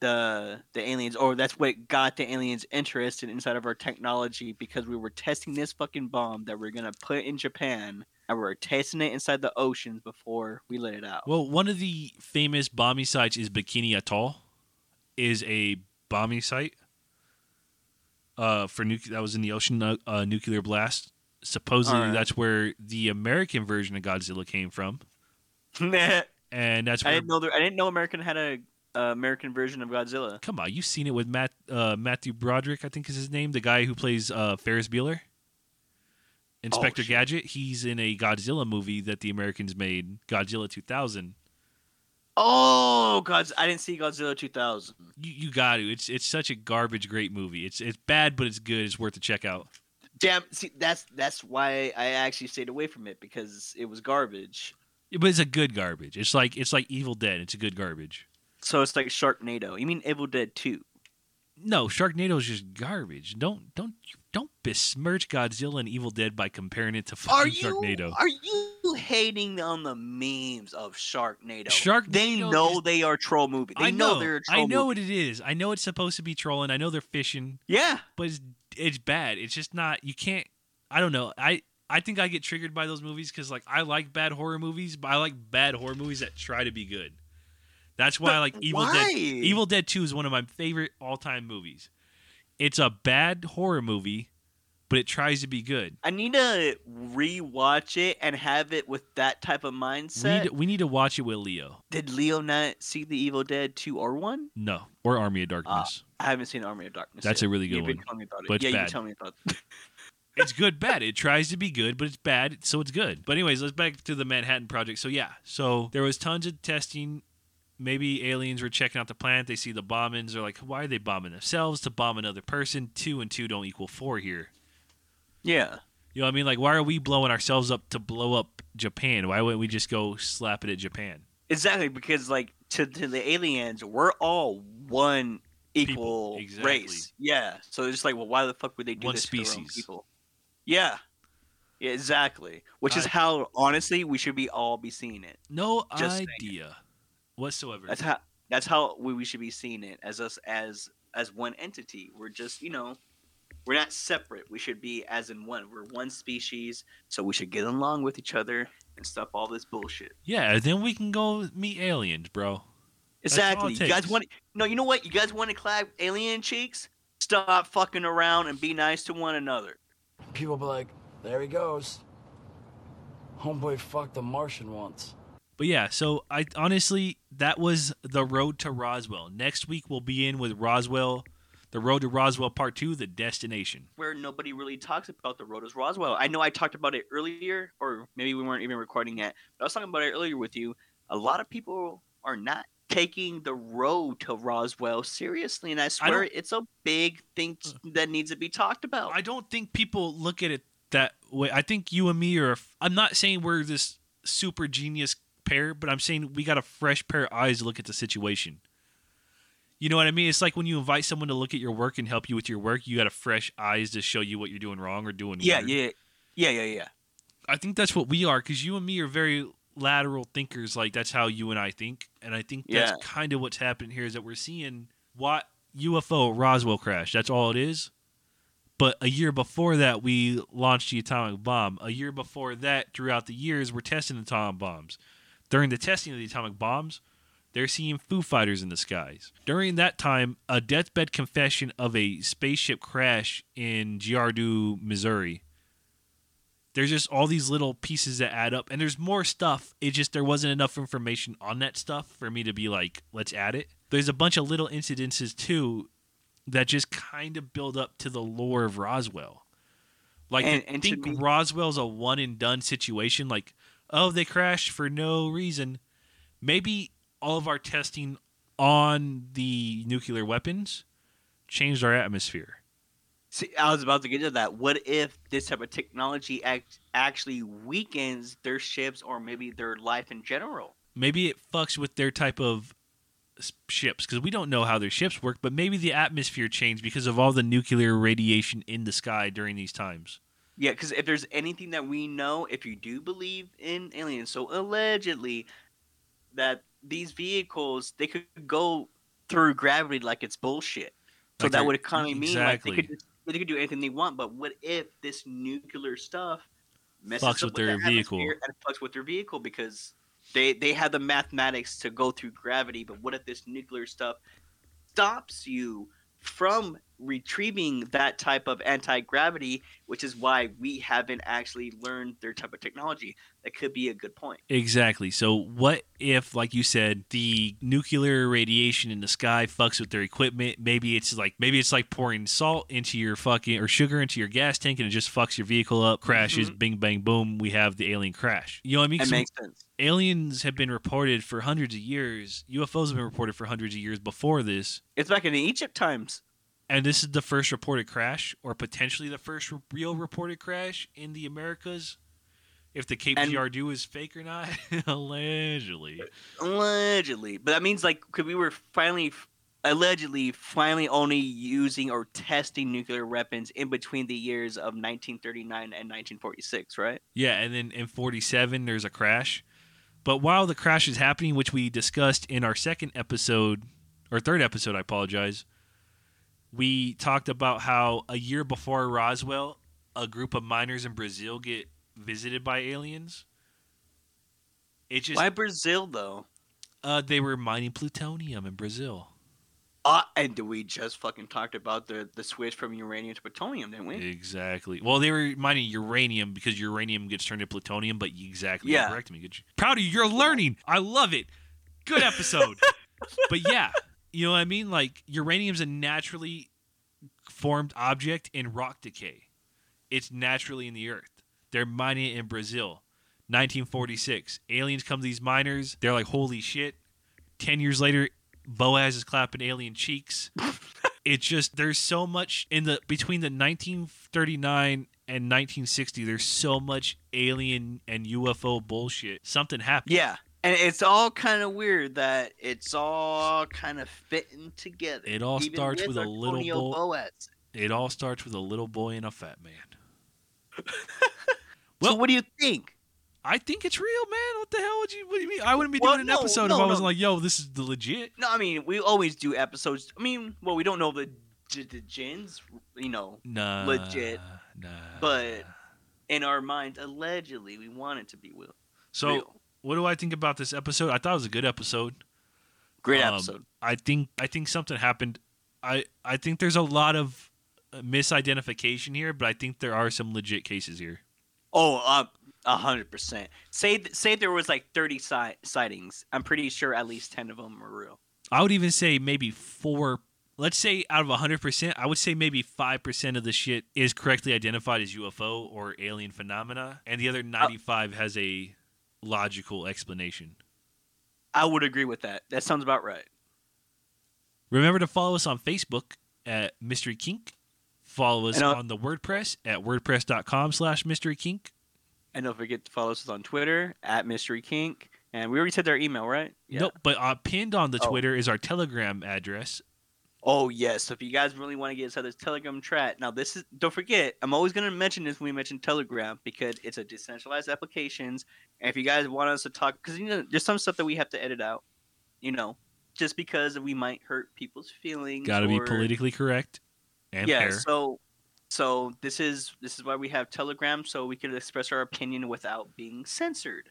the aliens, or that's what got the aliens interested inside of our technology, because we were testing this fucking bomb that we're going to put in Japan, and we're testing it inside the oceans before we let it out. Well, one of the famous bombing sites is Bikini Atoll, is a bombing site that was in the ocean, nuclear blast. Supposedly that's where the American version of Godzilla came from. And that's where I didn't know American had a American version of Godzilla. Come on, you've seen it with Matthew Broderick, I think is his name, the guy who plays Ferris Bueller, Inspector Gadget. He's in a Godzilla movie that the Americans made, Godzilla 2000. Oh God, I didn't see Godzilla 2000. You got to. It's such a garbage great movie. It's bad, but it's good. It's worth the check out. Damn, see, that's why I actually stayed away from it, because it was garbage. Yeah, but it's a good garbage. It's like Evil Dead. It's a good garbage. So it's like Sharknado. You mean Evil Dead 2? No, Sharknado is just garbage. Don't besmirch Godzilla and Evil Dead by comparing it to fucking Sharknado. Are you hating on the memes of Sharknado? They know they are troll movie. They know they're a troll movie. I know what it is. I know it's supposed to be trolling. I know they're fishing. Yeah. But it's bad. It's just not. You can't. I don't know. I think I get triggered by those movies because like I like bad horror movies, but I like bad horror movies that try to be good. That's why I like Evil Dead. Evil Dead 2 is one of my favorite all-time movies. It's a bad horror movie, but it tries to be good. I need to rewatch it and have it with that type of mindset. We need to watch it with Leo. Did Leo not see the Evil Dead 2 or 1? No, or Army of Darkness. I haven't seen Army of Darkness. That's a really good one. You've been telling me about it. But yeah, you tell me about it. It's good, bad. It tries to be good, but it's bad, so it's good. But anyways, let's back to the Manhattan Project. So yeah, so there was tons of testing. Maybe aliens were checking out the planet. They see the bombings. They're like, why are they bombing themselves? To bomb another person. 2 and 2 don't equal 4 here. Yeah. You know what I mean? Like, why are we blowing ourselves up to blow up Japan? Why wouldn't we just go slap it at Japan? Exactly, because, like, to the aliens, we're all one equal race. Yeah. So it's just like, well, why the fuck would they do this to their own people? Yeah. Yeah, exactly. Which is how, honestly, we should be all seeing it. No idea whatsoever. That's how we should be seeing it, as us as one entity. We're just, you know, we're not separate. We should be as in one. We're one species, so we should get along with each other and stop all this bullshit. Yeah, then we can go meet aliens, bro. Exactly. You guys want? No, you know what? You guys want to clap alien cheeks? Stop fucking around and be nice to one another. People be like, there he goes. Homeboy fucked a Martian once. But yeah, so I honestly, that was the road to Roswell. Next week we'll be in with Roswell, the road to Roswell Part 2, the destination. Where nobody really talks about the road is Roswell. I know I talked about it earlier, or maybe we weren't even recording yet, but I was talking about it earlier with you. A lot of people are not taking the road to Roswell seriously, and I swear it's a big thing that needs to be talked about. I don't think people look at it that way. I think you and me are, I'm not saying we're this super genius pair, but I'm saying we got a fresh pair of eyes to look at the situation. You know what I mean? It's like when you invite someone to look at your work and help you with your work, you got a fresh eyes to show you what you're doing wrong or doing weird. Yeah. I think that's what we are, because you and me are very lateral thinkers. Like, that's how you and I think. And I think that's kind of what's happening here, is that we're seeing what UFO Roswell crash. That's all it is. But a year before that, we launched the atomic bomb. A year before that, throughout the years, we're testing atomic bombs. During the testing of the atomic bombs, they're seeing Foo Fighters in the skies. During that time, a deathbed confession of a spaceship crash in Girardeau, Missouri. There's just all these little pieces that add up. And there's more stuff. It's just there wasn't enough information on that stuff for me to be like, let's add it. There's a bunch of little incidences, too, that just kind of build up to the lore of Roswell. Like, I think Roswell's a one-and-done situation. Like, oh, they crashed for no reason. Maybe all of our testing on the nuclear weapons changed our atmosphere. See, I was about to get to that. What if this type of technology actually weakens their ships, or maybe their life in general? Maybe it fucks with their type of ships, because we don't know how their ships work, but maybe the atmosphere changed because of all the nuclear radiation in the sky during these times. Yeah, because if there's anything that we know, if you do believe in aliens, so allegedly, that these vehicles, they could go through gravity like it's bullshit. So like that would kind of mean like they could do anything they want, but what if this nuclear stuff messes fucks up with their vehicle? And it fucks with their vehicle, because they have the mathematics to go through gravity, but what if this nuclear stuff stops you from retrieving that type of anti-gravity, which is why we haven't actually learned their type of technology? That could be a good point. Exactly. So what if, like you said, the nuclear radiation in the sky fucks with their equipment? Maybe it's like pouring salt into your fucking, or sugar into your gas tank, and it just fucks your vehicle up, crashes, bing, bang, boom, we have the alien crash. You know what I mean? That makes sense. Aliens have been reported for hundreds of years. UFOs have been reported for hundreds of years before this. It's back in the Egypt times. And this is the first reported crash, or potentially the first real reported crash in the Americas. If the Cape Girardeau is fake or not, allegedly. Allegedly. But that means, like, because we were finally only using or testing nuclear weapons in between the years of 1939 and 1946, right? Yeah, and then in 1947, there's a crash. But while the crash is happening, which we discussed in our third episode, I apologize, we talked about how a year before Roswell, a group of miners in Brazil get visited by aliens. Why Brazil, though? They were mining plutonium in Brazil. And we just fucking talked about the switch from uranium to plutonium, didn't we? Exactly. Well, they were mining uranium because uranium gets turned to plutonium, but you correct me. Good. Proud of you. You're learning. I love it. Good episode. But yeah. You know what I mean? Like, uranium's a naturally formed object in rock decay. It's naturally in the earth. They're mining it in Brazil. 1946. Aliens come to these miners. They're like, holy shit. 10 years later, Boaz is clapping alien cheeks. It's just, there's so much between the 1939 and 1960, there's so much alien and UFO bullshit. Something happened. Yeah. And it's all kind of weird that it's all kind of fitting together. It all starts with Antonio Boaz. It all starts with a little boy and a fat man. Well, so what do you think? I think it's real, man. What the hell? What do you mean? I wouldn't be doing an episode if I wasn't like, yo, this is the legit. No, I mean, we always do episodes. I mean, well, we don't know the gens, you know, legit. But in our minds, allegedly, we want it to be real. So... what do I think about this episode? I thought it was a good episode. Great episode. I think something happened. I think there's a lot of misidentification here, but I think there are some legit cases here. Oh, 100%. Say there was like 30 sightings. I'm pretty sure at least 10 of them are real. I would even say maybe 4. Let's say out of 100%, I would say maybe 5% of the shit is correctly identified as UFO or alien phenomena, and the other 95 has a logical explanation. I would agree with that. That sounds about right. Remember to follow us on Facebook at Mystery Kink. Follow us on the WordPress at wordpress.com/Mystery Kink. And don't forget to follow us on Twitter at Mystery Kink. And we already said their email, right? Yeah. Nope, but pinned on the Twitter is our Telegram address. Oh, yes. So if you guys really want to get inside this Telegram chat. Now, this is, don't forget, I'm always going to mention this when we mention Telegram because it's a decentralized applications. And if you guys want us to talk, because you know, there's some stuff that we have to edit out, you know, just because we might hurt people's feelings. Got to be politically correct. And yeah, fair. So this is why we have Telegram, so we can express our opinion without being censored.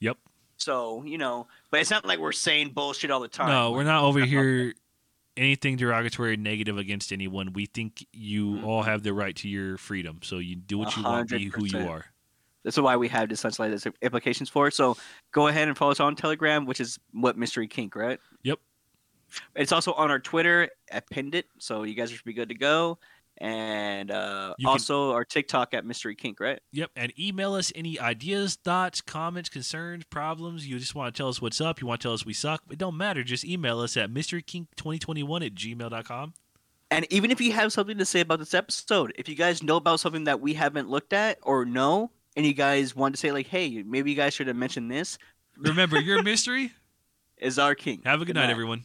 Yep. So, you know, but it's not like we're saying bullshit all the time. No, we're not over here anything derogatory, negative against anyone. We think you all have the right to your freedom. So you do what you 100%. Want, be who you are. That's why we have decentralized applications for. So go ahead and follow us on Telegram, which is what Mystery Kink, right? Yep. It's also on our Twitter at Pinned It. So you guys should be good to go. And also our TikTok at Mystery Kink, right? Yep. And email us any ideas, thoughts, comments, concerns, problems. You just want to tell us what's up. You want to tell us we suck. It don't matter. Just email us at mysterykink2021@gmail.com. And even if you have something to say about this episode, if you guys know about something that we haven't looked at or know, and you guys want to say like, hey, maybe you guys should have mentioned this. Remember, your mystery is our kink. Have a good night, everyone.